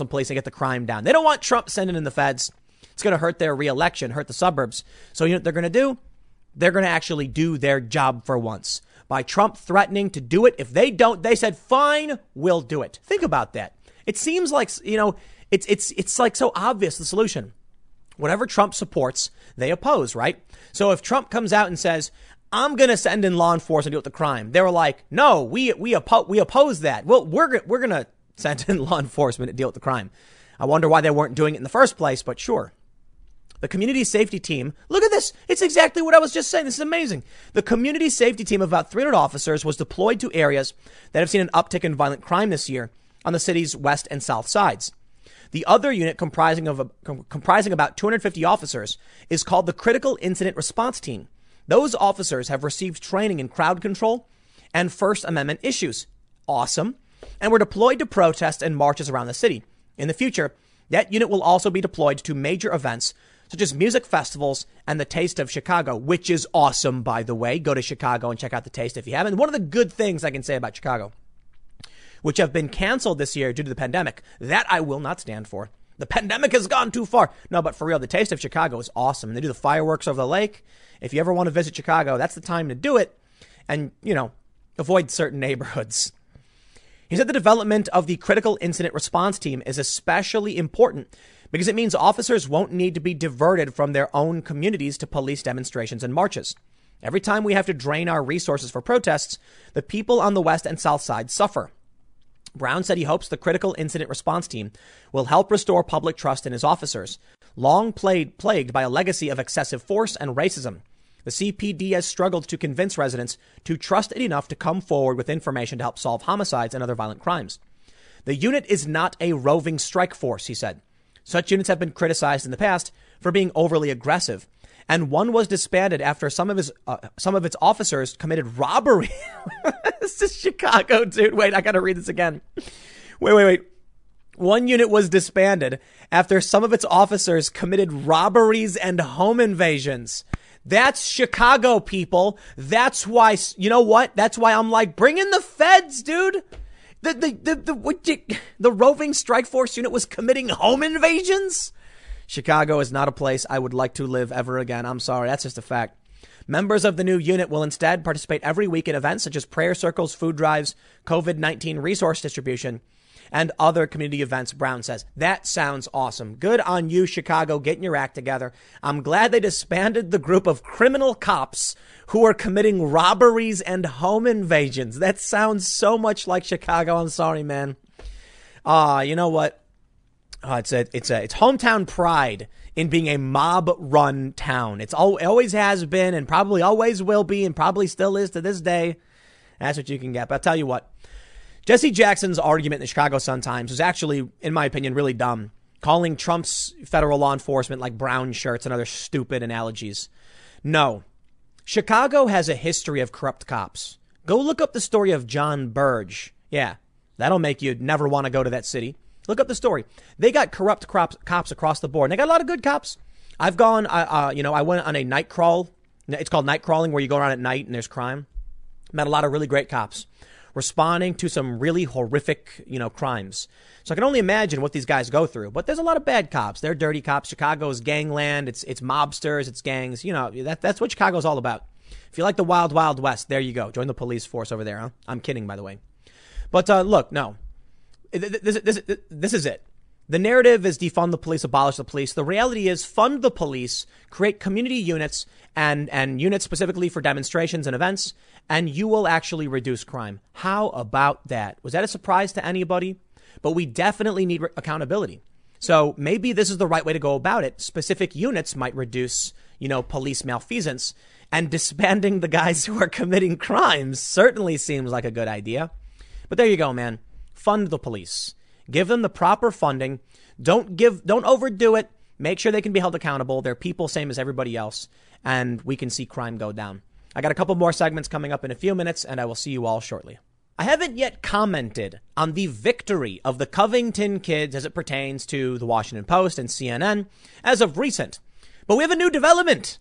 police and get the crime down. They don't want Trump sending in the feds. It's going to hurt their reelection, hurt the suburbs. So you know what they're going to do? They're going to actually do their job for once by Trump threatening to do it. If they don't, they said, fine, we'll do it. Think about that. It seems like, you know, it's like so obvious the solution. Whatever Trump supports, they oppose, right? So if Trump comes out and says, I'm going to send in law enforcement to deal with the crime, they were like, no, we oppose that. Well, we're going to sent in law enforcement to deal with the crime. I wonder why they weren't doing it in the first place, but sure. The community safety team, look at this. It's exactly what I was just saying. This is amazing. The community safety team of about 300 officers was deployed to areas that have seen an uptick in violent crime this year on the city's west and south sides. The other unit comprising about 250 officers is called the Critical Incident Response Team. Those officers have received training in crowd control and First Amendment issues. Awesome. And were deployed to protests and marches around the city. In the future, that unit will also be deployed to major events such as music festivals and the Taste of Chicago, which is awesome, by the way. Go to Chicago and check out the Taste if you haven't. One of the good things I can say about Chicago, which have been canceled this year due to the pandemic, that I will not stand for. The pandemic has gone too far. No, but for real, the Taste of Chicago is awesome. And they do the fireworks over the lake. If you ever want to visit Chicago, that's the time to do it. And, you know, avoid certain neighborhoods. He said the development of the Critical Incident Response Team is especially important because it means officers won't need to be diverted from their own communities to police demonstrations and marches. Every time we have to drain our resources for protests, the people on the west and south side suffer. Brown said he hopes the Critical Incident Response Team will help restore public trust in his officers, long plagued by a legacy of excessive force and racism. The CPD has struggled to convince residents to trust it enough to come forward with information to help solve homicides and other violent crimes. The unit is not a roving strike force, he said. Such units have been criticized in the past for being overly aggressive, and one was disbanded after some of its officers committed robbery. This is Chicago, dude. Wait, I got to read this again. Wait. One unit was disbanded after some of its officers committed robberies and home invasions. That's Chicago, people. That's why, you know what? That's why I'm like, bring in the feds, dude. The roving strike force unit was committing home invasions. Chicago is not a place I would like to live ever again. I'm sorry. That's just a fact. Members of the new unit will instead participate every week in events such as prayer circles, food drives, COVID-19 resource distribution, and other community events, Brown says. That sounds awesome. Good on you, Chicago, getting your act together. I'm glad they disbanded the group of criminal cops who are committing robberies and home invasions. That sounds so much like Chicago. I'm sorry, man. You know what? It's hometown pride in being a mob-run town. It always has been and probably always will be and probably still is to this day. That's what you can get. But I'll tell you what. Jesse Jackson's argument in the Chicago Sun-Times was actually, in my opinion, really dumb, calling Trump's federal law enforcement like brown shirts and other stupid analogies. No, Chicago has a history of corrupt cops. Go look up the story of John Burge. Yeah, that'll make you never want to go to that city. Look up the story. They got corrupt cops across the board. And they got a lot of good cops. I've gone, I went on a night crawl. It's called night crawling, where you go around at night and there's crime. Met a lot of really great cops. responding to some really horrific, crimes. So I can only imagine what these guys go through. But there's a lot of bad cops. They're dirty cops. Chicago's gangland. It's mobsters. It's gangs. That's what Chicago's all about. If you like the wild, wild west, there you go. Join the police force over there. Huh? I'm kidding, by the way. But look, no, this is it. The narrative is defund the police, abolish the police. The reality is fund the police, create community units and units specifically for demonstrations and events, and you will actually reduce crime. How about that? Was that a surprise to anybody? But we definitely need accountability. So maybe this is the right way to go about it. Specific units might reduce, police malfeasance, and disbanding the guys who are committing crimes certainly seems like a good idea. But there you go, man. Fund the police. Give them the proper funding. Don't overdo it. Make sure they can be held accountable. They're people, same as everybody else. And we can see crime go down. I got a couple more segments coming up in a few minutes, and I will see you all shortly. I haven't yet commented on the victory of the Covington kids as it pertains to the Washington Post and CNN as of recent. But we have a new development.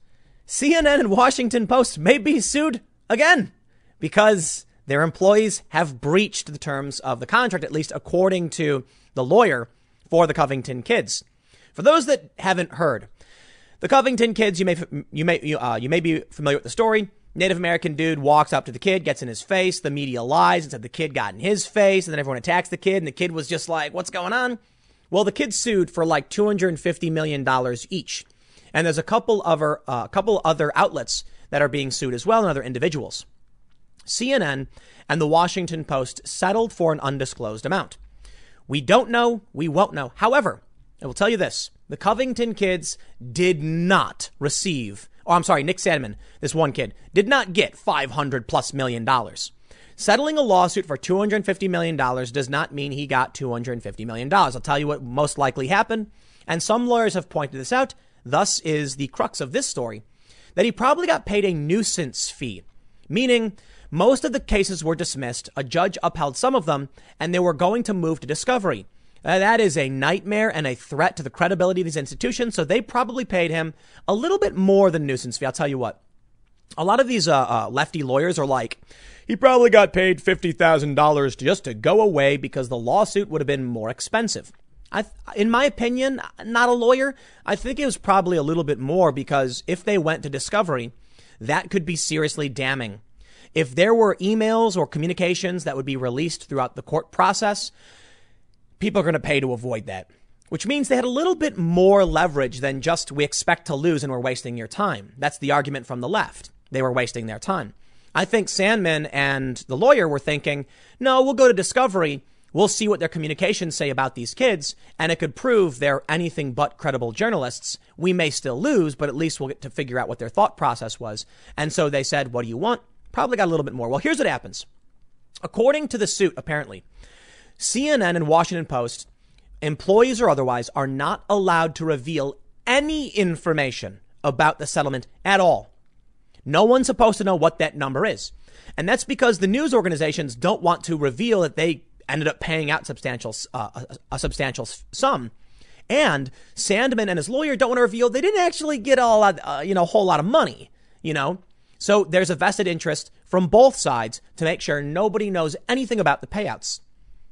CNN and Washington Post may be sued again because their employees have breached the terms of the contract, at least according to the lawyer for the Covington kids. For those that haven't heard, the Covington kids, you may be familiar with the story. Native American dude walks up to the kid, gets in his face. The media lies and said the kid got in his face, and then everyone attacks the kid, and the kid was just like, "What's going on?" Well, the kid sued for like $250 million each, and there's a couple other outlets that are being sued as well, and other individuals. CNN and the Washington Post settled for an undisclosed amount. We don't know. We won't know. However, I will tell you this. The Covington kids did not receive. Oh, I'm sorry. Nick Sandman, this one kid, did not get $500+ million. Settling a lawsuit for $250 million does not mean he got $250 million. I'll tell you what most likely happened. And some lawyers have pointed this out. Thus is the crux of this story, that he probably got paid a nuisance fee, meaning most of the cases were dismissed. A judge upheld some of them, and they were going to move to discovery. That is a nightmare and a threat to the credibility of these institutions. So they probably paid him a little bit more than nuisance fee. I'll tell you what. A lot of these lefty lawyers are like, he probably got paid $50,000 just to go away because the lawsuit would have been more expensive. In my opinion, not a lawyer, I think it was probably a little bit more, because if they went to discovery, that could be seriously damning. If there were emails or communications that would be released throughout the court process, people are going to pay to avoid that, which means they had a little bit more leverage than just we expect to lose and we're wasting your time. That's the argument from the left. They were wasting their time. I think Sandman and the lawyer were thinking, no, we'll go to discovery. We'll see what their communications say about these kids, and it could prove they're anything but credible journalists. We may still lose, but at least we'll get to figure out what their thought process was. And so they said, what do you want? Probably got a little bit more. Well, here's what happens. According to the suit, apparently, CNN and Washington Post, employees or otherwise, are not allowed to reveal any information about the settlement at all. No one's supposed to know what that number is. And that's because the news organizations don't want to reveal that they ended up paying out a substantial sum. And Sandman and his lawyer don't want to reveal they didn't actually get a whole lot of money, So there's a vested interest from both sides to make sure nobody knows anything about the payouts.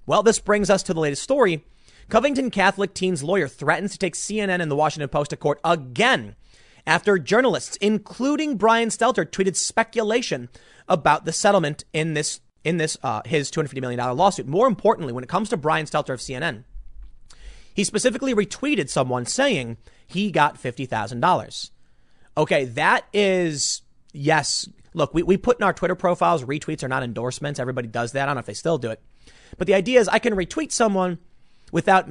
Well, this brings us to the latest story. Covington Catholic teen's lawyer threatens to take CNN and the Washington Post to court again after journalists, including Brian Stelter, tweeted speculation about the settlement in his $250 million lawsuit. More importantly, when it comes to Brian Stelter of CNN, he specifically retweeted someone saying he got $50,000. Okay, that is... Yes. Look, we put in our Twitter profiles, retweets are not endorsements. Everybody does that. I don't know if they still do it. But the idea is I can retweet someone without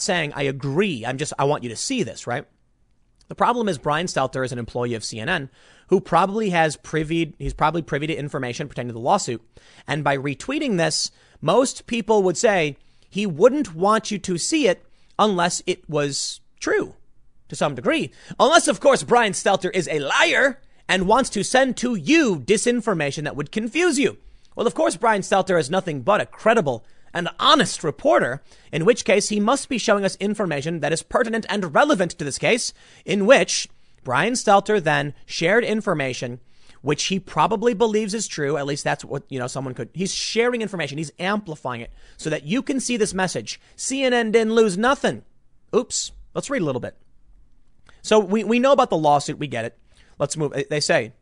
saying I agree. I want you to see this, right? The problem is Brian Stelter is an employee of CNN who probably he's probably privy to information pertaining to the lawsuit. And by retweeting this, most people would say he wouldn't want you to see it unless it was true to some degree. Unless, of course, Brian Stelter is a liar and wants to send to you disinformation that would confuse you. Well, of course, Brian Stelter is nothing but a credible and honest reporter, in which case he must be showing us information that is pertinent and relevant to this case, in which Brian Stelter then shared information which he probably believes is true. At least that's what, you know, someone could. He's sharing information. He's amplifying it so that you can see this message. CNN didn't lose nothing. Oops. Let's read a little bit. So we know about the lawsuit. We get it. Let's move. They say,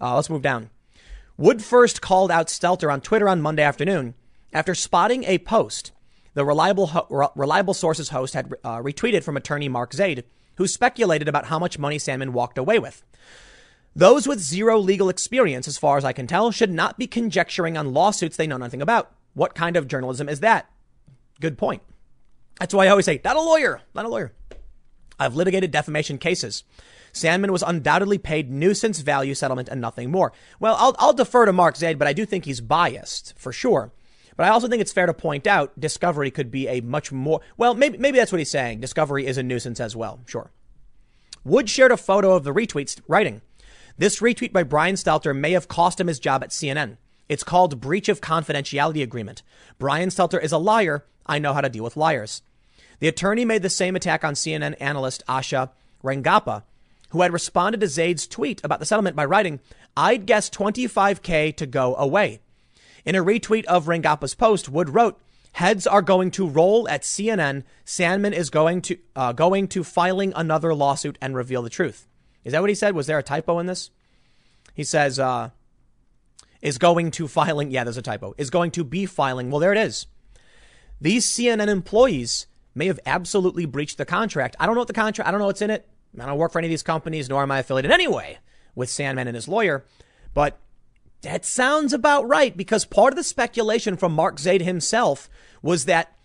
let's move down. Wood first called out Stelter on Twitter on Monday afternoon after spotting a post the Reliable Sources host had retweeted from attorney Mark Zaid, who speculated about how much money Sandman walked away with. Those with zero legal experience, as far as I can tell, should not be conjecturing on lawsuits they know nothing about. What kind of journalism is that? Good point. That's why I always say, not a lawyer. I've litigated defamation cases. Sandman was undoubtedly paid nuisance value settlement and nothing more. Well, I'll defer to Mark Zaid, but I do think he's biased for sure. But I also think it's fair to point out discovery could be a much more, well, maybe that's what he's saying. Discovery is a nuisance as well. Sure. Wood shared a photo of the retweets writing, "This retweet by Brian Stelter may have cost him his job at CNN. It's called breach of confidentiality agreement. Brian Stelter is a liar. I know how to deal with liars." The attorney made the same attack on CNN analyst Asha Rangappa, who had responded to Zaid's tweet about the settlement by writing, "I'd guess $25K to go away." In a retweet of Rangappa's post, Wood wrote, "Heads are going to roll at CNN. Sandman is going to filing another lawsuit and reveal the truth." Is that what he said? Was there a typo in this? He says, is going to filing. Yeah, there's a typo. Is going to be filing. Well, there it is. These CNN employees may have absolutely breached the contract. I don't know what the contract, I don't know what's in it. I don't work for any of these companies, nor am I affiliated in any way with Sandman and his lawyer. But that sounds about right, because part of the speculation from Mark Zaid himself was that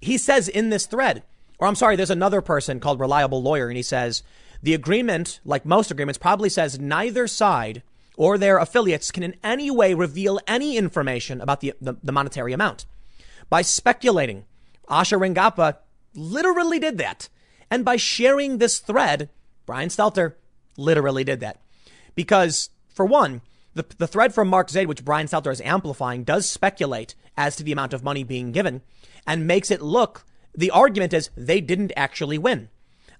he says in this thread, or I'm sorry, there's another person called Reliable Lawyer, and he says the agreement, like most agreements, probably says neither side or their affiliates can in any way reveal any information about the monetary amount. By speculating, Asha Rangappa literally did that. And by sharing this thread, Brian Stelter literally did that. Because for one, the thread from Mark Zaid, which Brian Stelter is amplifying, does speculate as to the amount of money being given and makes it look, the argument is they didn't actually win.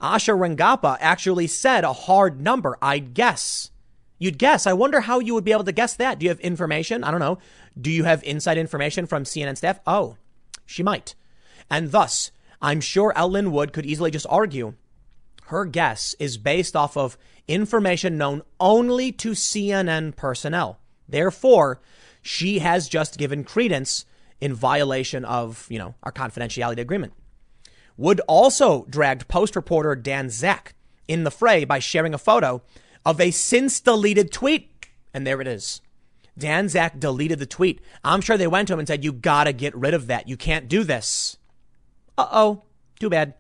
Asha Rangappa actually said a hard number. I'd guess. You'd guess. I wonder how you would be able to guess that. Do you have information? I don't know. Do you have inside information from CNN staff? Oh, she might. And thus, I'm sure Ellen Wood could easily just argue her guess is based off of information known only to CNN personnel. Therefore, she has just given credence in violation of, you know, our confidentiality agreement. Wood also dragged Post reporter Dan Zak in the fray by sharing a photo of a since deleted tweet. And there it is. Dan Zak deleted the tweet. I'm sure they went to him and said, "You got to get rid of that. You can't do this." Uh-oh, too bad.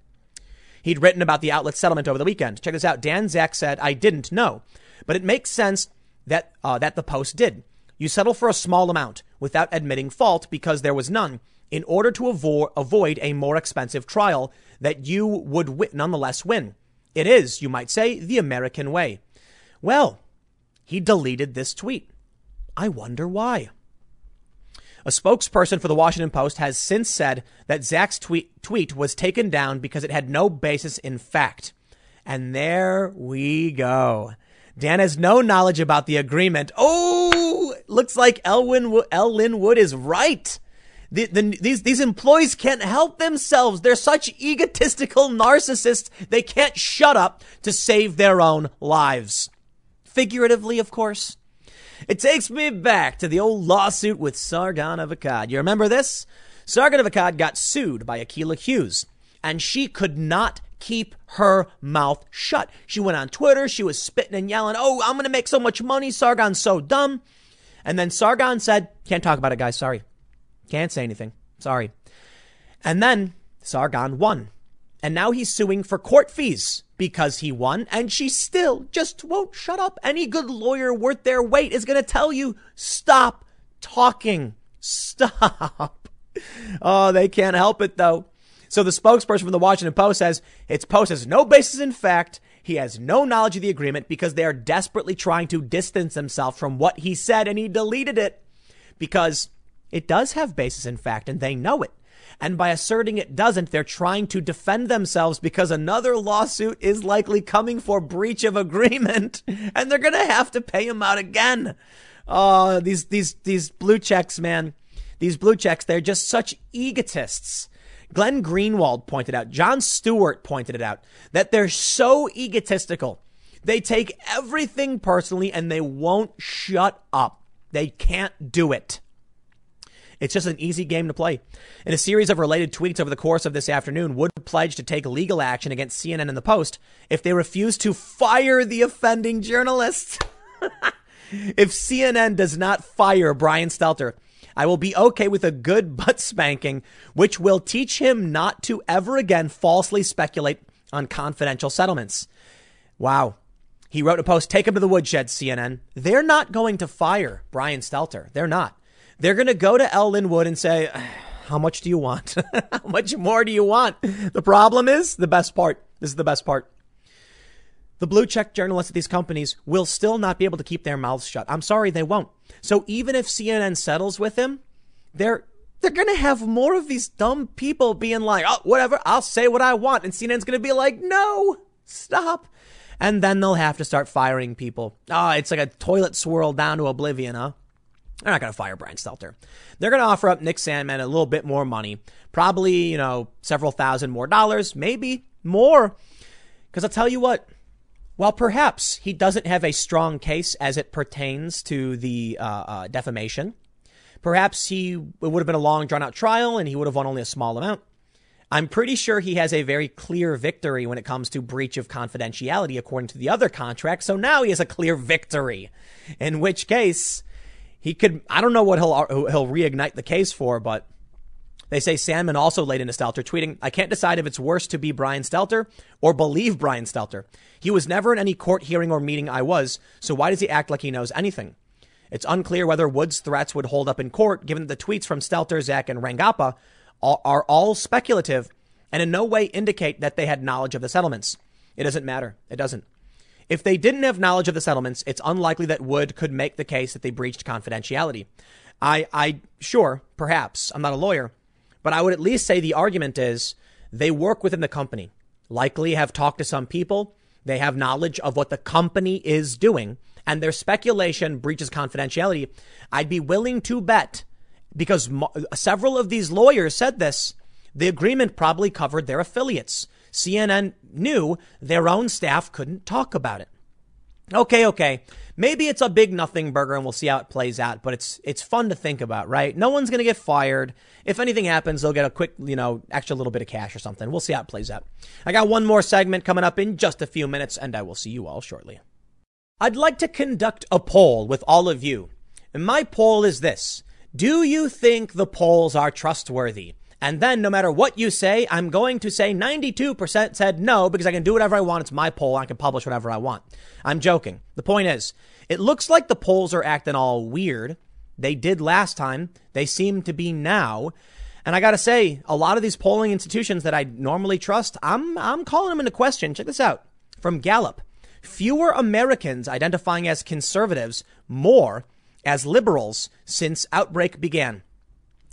He'd written about the outlet settlement over the weekend. Check this out. Dan Zak said, "I didn't know, but it makes sense that that the Post did. You settle for a small amount without admitting fault because there was none in order to avoid a more expensive trial that you would nonetheless win. It is, you might say, the American way." Well, he deleted this tweet. I wonder why. A spokesperson for the Washington Post has since said that Zak's tweet was taken down because it had no basis in fact. And there we go. Dan has no knowledge about the agreement. Oh, looks like Ellen Wood is right. These employees can't help themselves. They're such egotistical narcissists. They can't shut up to save their own lives. Figuratively, of course. It takes me back to the old lawsuit with Sargon of Akkad. You remember this? Sargon of Akkad got sued by Akilah Hughes, and she could not keep her mouth shut. She went on Twitter. She was spitting and yelling, "Oh, I'm going to make so much money. Sargon's so dumb." And then Sargon said, "Can't talk about it, guys. Sorry. Can't say anything. Sorry." And then Sargon won. And now he's suing for court fees because he won, and she still just won't shut up. Any good lawyer worth their weight is going to tell you, stop talking. Stop. Oh, they can't help it, though. So the spokesperson from the Washington Post says its post has no basis in fact. He has no knowledge of the agreement because they are desperately trying to distance themselves from what he said, and he deleted it because it does have basis in fact, and they know it. And by asserting it doesn't, they're trying to defend themselves because another lawsuit is likely coming for breach of agreement, and they're going to have to pay him out again. Oh, these blue checks, man, these blue checks, they're just such egotists. Glenn Greenwald pointed out, Jon Stewart pointed it out, that they're so egotistical. They take everything personally and they won't shut up. They can't do it. It's just an easy game to play. In a series of related tweets over the course of this afternoon, Wood pledged to take legal action against CNN and the Post if they refuse to fire the offending journalists. If CNN does not fire Brian Stelter, I will be okay with a good butt spanking, which will teach him not to ever again falsely speculate on confidential settlements. Wow. He wrote a post, take him to the woodshed, CNN. They're not going to fire Brian Stelter. They're not. They're going to go to L. Linwood and say, how much do you want? How much more do you want? The problem is the best part. This is the best part. The blue check journalists at these companies will still not be able to keep their mouths shut. I'm sorry, they won't. So even if CNN settles with him, they're going to have more of these dumb people being like, oh, whatever, I'll say what I want. And CNN's going to be like, no, stop. And then they'll have to start firing people. Oh, it's like a toilet swirl down to oblivion, huh? They're not going to fire Brian Stelter. They're going to offer up Nick Sandman a little bit more money, probably, you know, several thousand more dollars, maybe more. Because I'll tell you what, while perhaps he doesn't have a strong case as it pertains to the defamation, perhaps it would have been a long, drawn out trial and he would have won only a small amount. I'm pretty sure he has a very clear victory when it comes to breach of confidentiality, according to the other contract. So now he has a clear victory, in which case he could, I don't know what he'll reignite the case for, but they say Sandman also laid into Stelter, tweeting, I can't decide if it's worse to be Brian Stelter or believe Brian Stelter. He was never in any court hearing or meeting I was, so why does he act like he knows anything? It's unclear whether Wood's threats would hold up in court, given that the tweets from Stelter, Zach, and Rangappa are all speculative and in no way indicate that they had knowledge of the settlements. It doesn't matter. It doesn't. If they didn't have knowledge of the settlements, it's unlikely that Wood could make the case that they breached confidentiality. I sure, perhaps, I'm not a lawyer, but I would at least say the argument is they work within the company, likely have talked to some people. They have knowledge of what the company is doing, and their speculation breaches confidentiality. I'd be willing to bet, because several of these lawyers said this, the agreement probably covered their affiliates. CNN knew their own staff couldn't talk about it. Okay. Maybe it's a big nothing burger and we'll see how it plays out, but it's fun to think about, right? No one's going to get fired. If anything happens, they'll get a quick, extra little bit of cash or something. We'll see how it plays out. I got one more segment coming up in just a few minutes, and I will see you all shortly. I'd like to conduct a poll with all of you. And my poll is this. Do you think the polls are trustworthy? And then no matter what you say, I'm going to say 92% said no, because I can do whatever I want. It's my poll. I can publish whatever I want. I'm joking. The point is, it looks like the polls are acting all weird. They did last time. They seem to be now. And I got to say, a lot of these polling institutions that I normally trust, I'm calling them into question. Check this out from Gallup. Fewer Americans identifying as conservatives, more as liberals since outbreak began.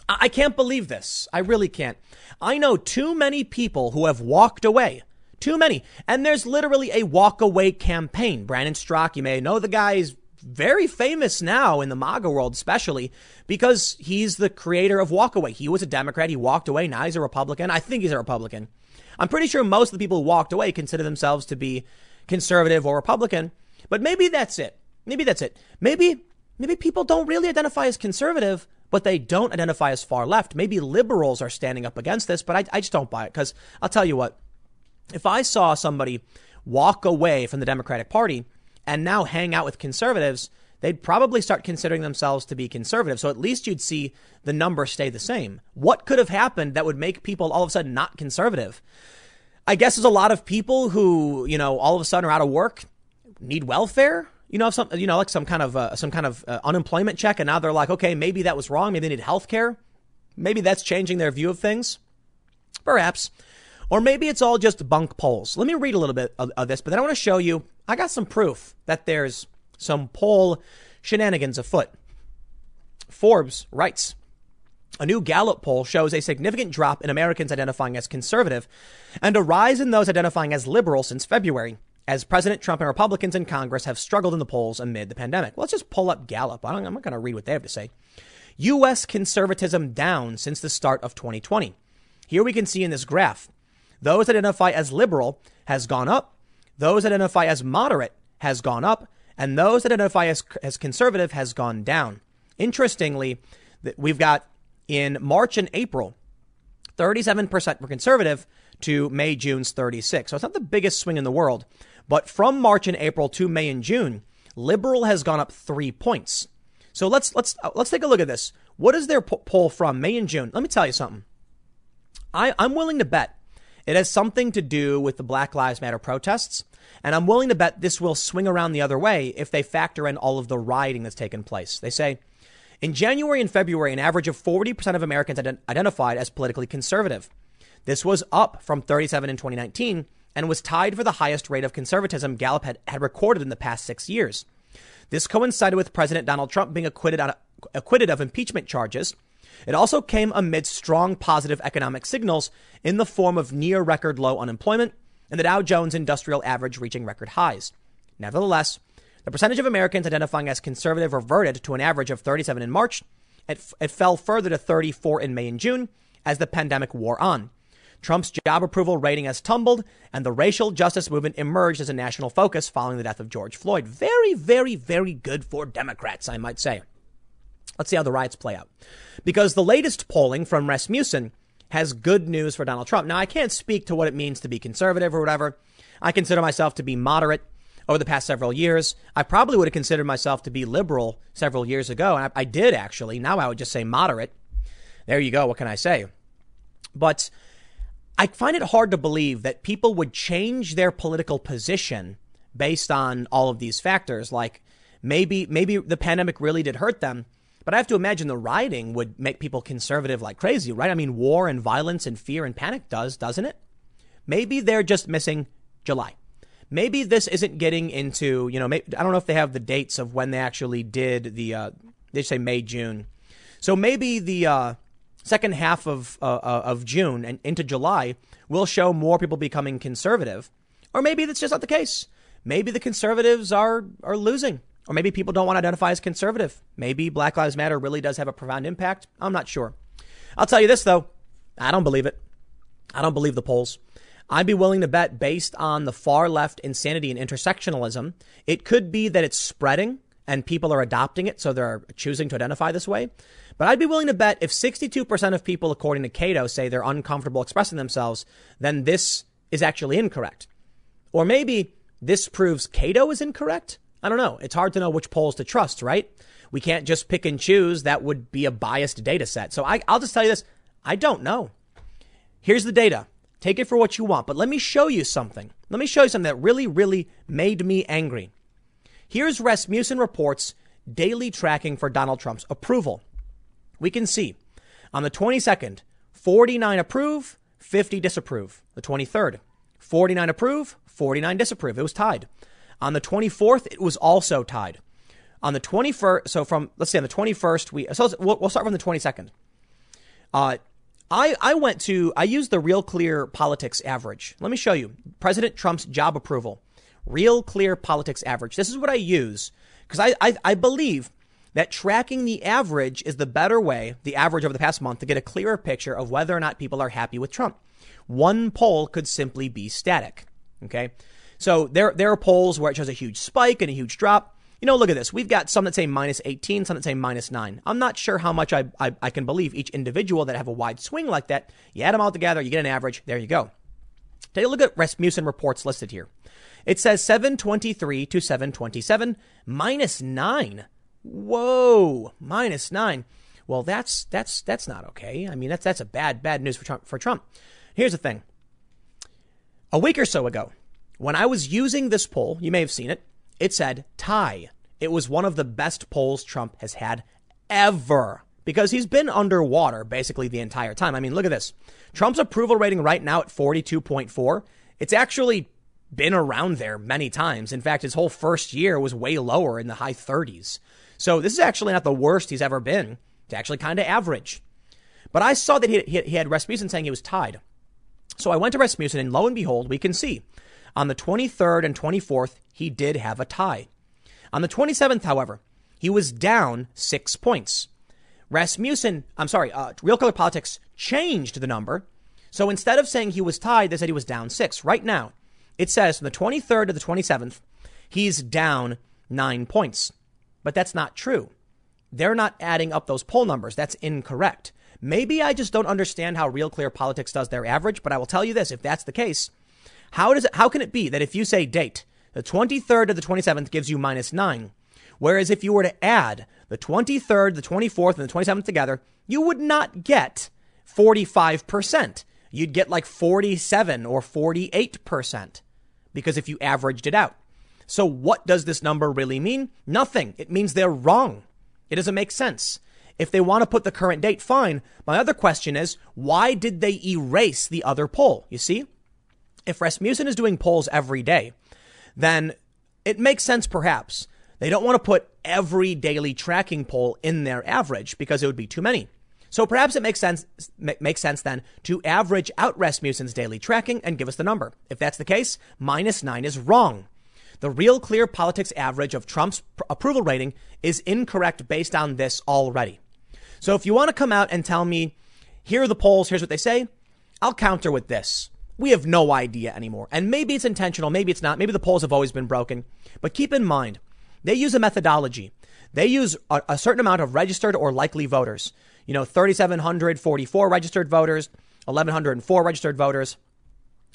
I can't believe this. I really can't. I know too many people who have walked away. Too many. And there's literally a walk away campaign. Brandon Strzok, you may know the guy, is very famous now in the MAGA world, especially because he's the creator of Walk Away. He was a Democrat. He walked away. Now he's a Republican. I think he's a Republican. I'm pretty sure most of the people who walked away consider themselves to be conservative or Republican. But maybe that's it. Maybe people don't really identify as conservative, but they don't identify as far left. Maybe liberals are standing up against this, but I just don't buy it, because I'll tell you what, if I saw somebody walk away from the Democratic Party and now hang out with conservatives, they'd probably start considering themselves to be conservative. So at least you'd see the number stay the same. What could have happened that would make people all of a sudden not conservative? I guess there's a lot of people who, all of a sudden are out of work, need welfare. Some kind of unemployment check. And now they're like, OK, maybe that was wrong. Maybe they need health care. Maybe that's changing their view of things, perhaps. Or maybe it's all just bunk polls. Let me read a little bit of this, but then I want to show you. I got some proof that there's some poll shenanigans afoot. Forbes writes, A new Gallup poll shows a significant drop in Americans identifying as conservative and a rise in those identifying as liberal since February, as President Trump and Republicans in Congress have struggled in the polls amid the pandemic. Let's just pull up Gallup. I'm not going to read what they have to say. U.S. conservatism down since the start of 2020. Here we can see in this graph, those identify as liberal has gone up. Those identify as moderate has gone up, and those identify as conservative has gone down. Interestingly, we've got in March and April, 37% were conservative to May, June's 36. So it's not the biggest swing in the world. But from March and April to May and June, liberal has gone up 3 points. So let's take a look at this. What is their poll from May and June? Let me tell you something. I'm willing to bet it has something to do with the Black Lives Matter protests. And I'm willing to bet this will swing around the other way if they factor in all of the rioting that's taken place. They say in January and February, an average of 40% of Americans identified as politically conservative. This was up from 37 in 2019 and was tied for the highest rate of conservatism Gallup had recorded in the past 6 years. This coincided with President Donald Trump being acquitted of impeachment charges. It also came amid strong positive economic signals in the form of near record low unemployment and the Dow Jones Industrial Average reaching record highs. Nevertheless, the percentage of Americans identifying as conservative reverted to an average of 37 in March. It fell further to 34 in May and June as the pandemic wore on. Trump's job approval rating has tumbled, and the racial justice movement emerged as a national focus following the death of George Floyd. Very, very, very good for Democrats, I might say. Let's see how the riots play out, because the latest polling from Rasmussen has good news for Donald Trump. Now, I can't speak to what it means to be conservative or whatever. I consider myself to be moderate over the past several years. I probably would have considered myself to be liberal several years ago. And I did, actually. Now I would just say moderate. There you go. What can I say? But I find it hard to believe that people would change their political position based on all of these factors. Like maybe the pandemic really did hurt them. But I have to imagine the rioting would make people conservative like crazy, right? I mean, war and violence and fear and panic doesn't it? Maybe they're just missing July. Maybe this isn't getting into, I don't know if they have the dates of when they actually did they say May, June. So maybe the second half of June and into July will show more people becoming conservative. Or maybe that's just not the case. Maybe the conservatives are losing. Or maybe people don't want to identify as conservative. Maybe Black Lives Matter really does have a profound impact. I'm not sure. I'll tell you this, though. I don't believe it. I don't believe the polls. I'd be willing to bet, based on the far left insanity and intersectionalism, it could be that it's spreading and people are adopting it. So they're choosing to identify this way. But I'd be willing to bet if 62% of people, according to Cato, say they're uncomfortable expressing themselves, then this is actually incorrect. Or maybe this proves Cato is incorrect. I don't know. It's hard to know which polls to trust, right? We can't just pick and choose. That would be a biased data set. So I'll just tell you this. I don't know. Here's the data. Take it for what you want. But let me show you something. Let me show you something that really, really made me angry. Here's Rasmussen Report's daily tracking for Donald Trump's approval. We can see on the 22nd, 49 approve, 50 disapprove. The 23rd, 49 approve, 49 disapprove. It was tied. On the 24th, it was also tied. On the 21st, so from, let's say on the 21st, we'll start from the 22nd. I used the Real Clear Politics average. Let me show you President Trump's job approval, Real Clear Politics average. This is what I use because I believe that tracking the average is the better way, the average over the past month, to get a clearer picture of whether or not people are happy with Trump. One poll could simply be static. Okay. So there are polls where it shows a huge spike and a huge drop. Look at this. We've got some that say -18, some that say -9. I'm not sure how much I can believe each individual that have a wide swing like that. You add them all together, you get an average. There you go. Take a look at Rasmussen Reports listed here. It says 723 to 727, -9. Whoa, -9. Well, that's not okay. I mean, that's a bad news for Trump. Here's the thing. A week or so ago, when I was using this poll, you may have seen it. It said tie. It was one of the best polls Trump has had ever because he's been underwater basically the entire time. I mean, look at this. Trump's approval rating right now at 42.4. It's actually been around there many times. In fact, his whole first year was way lower in the high 30s. So this is actually not the worst he's ever been. It's actually kind of average. But I saw that he had Rasmussen saying he was tied. So I went to Rasmussen, and lo and behold, we can see on the 23rd and 24th, he did have a tie. On the 27th, however, he was down 6 points. Real Clear Politics changed the number. So instead of saying he was tied, they said he was down 6. Right now, it says from the 23rd to the 27th, he's down 9 points. But that's not true. They're not adding up those poll numbers. That's incorrect. Maybe I just don't understand how Real Clear Politics does their average, but I will tell you this. If that's the case, how can it be that if you say date, the 23rd to the 27th gives you -9, whereas if you were to add the 23rd, the 24th, and the 27th together, you would not get 45%. You'd get like 47 or 48% because if you averaged it out. So what does this number really mean? Nothing. It means they're wrong. It doesn't make sense. If they want to put the current date, fine. My other question is, why did they erase the other poll? You see, if Rasmussen is doing polls every day, then it makes sense perhaps. They don't want to put every daily tracking poll in their average because it would be too many. So perhaps it makes sense then to average out Rasmussen's daily tracking and give us the number. If that's the case, -9 is wrong. The Real Clear Politics average of Trump's approval rating is incorrect based on this already. So if you want to come out and tell me, here are the polls, here's what they say, I'll counter with this. We have no idea anymore. And maybe it's intentional. Maybe it's not. Maybe the polls have always been broken. But keep in mind, they use a methodology. They use a certain amount of registered or likely voters. You know, 3,744 registered voters, 1,104 registered voters.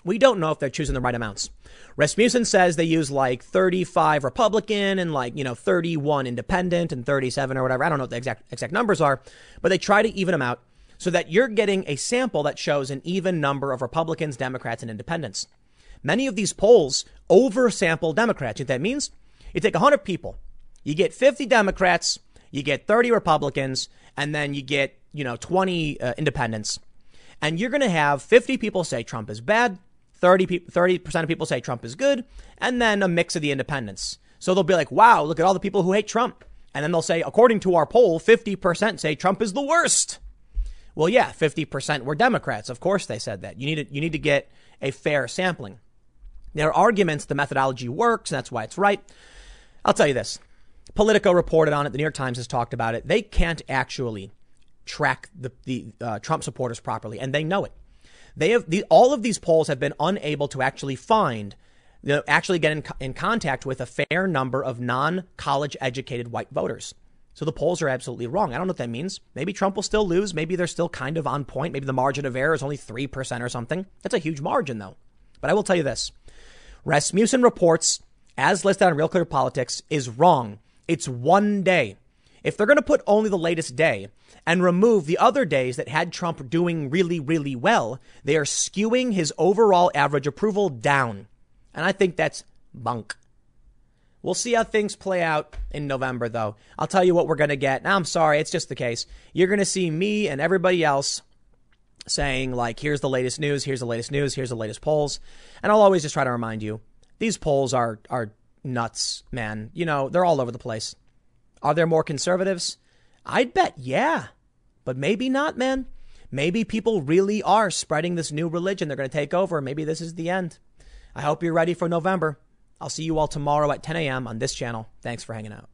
We don't know if they're choosing the right amounts. Rasmussen says they use like 35 Republican and like, 31 independent and 37 or whatever. I don't know what the exact numbers are, but they try to even them out so that you're getting a sample that shows an even number of Republicans, Democrats, and independents. Many of these polls oversample Democrats. You know what that means? You take 100 people, you get 50 Democrats, you get 30 Republicans, and then you get, 20 independents. And you're going to have 50 people say Trump is bad. 30% of people say Trump is good, and then a mix of the independents. So they'll be like, wow, look at all the people who hate Trump. And then they'll say, according to our poll, 50% say Trump is the worst. Well, yeah, 50% were Democrats. Of course, they said that. You need to get a fair sampling. Their arguments, the methodology works, and that's why it's right. I'll tell you this. Politico reported on it. The New York Times has talked about it. They can't actually track the Trump supporters properly, and they know it. They have all of these polls have been unable to actually find, actually get in contact with a fair number of non-college educated white voters. So the polls are absolutely wrong. I don't know what that means. Maybe Trump will still lose. Maybe they're still kind of on point. Maybe the margin of error is only 3% or something. That's a huge margin, though. But I will tell you this. Rasmussen reports, as listed on Real Clear Politics, is wrong. It's one day. If they're going to put only the latest day and remove the other days that had Trump doing really, really well, they are skewing his overall average approval down. And I think that's bunk. We'll see how things play out in November, though. I'll tell you what we're going to get. Now, I'm sorry. It's just the case. You're going to see me and everybody else saying, like, here's the latest news. Here's the latest news. Here's the latest polls. And I'll always just try to remind you, these polls are nuts, man. They're all over the place. Are there more conservatives? I'd bet, yeah, but maybe not, man. Maybe people really are spreading this new religion. They're going to take over. Maybe this is the end. I hope you're ready for November. I'll see you all tomorrow at 10 a.m. on this channel. Thanks for hanging out.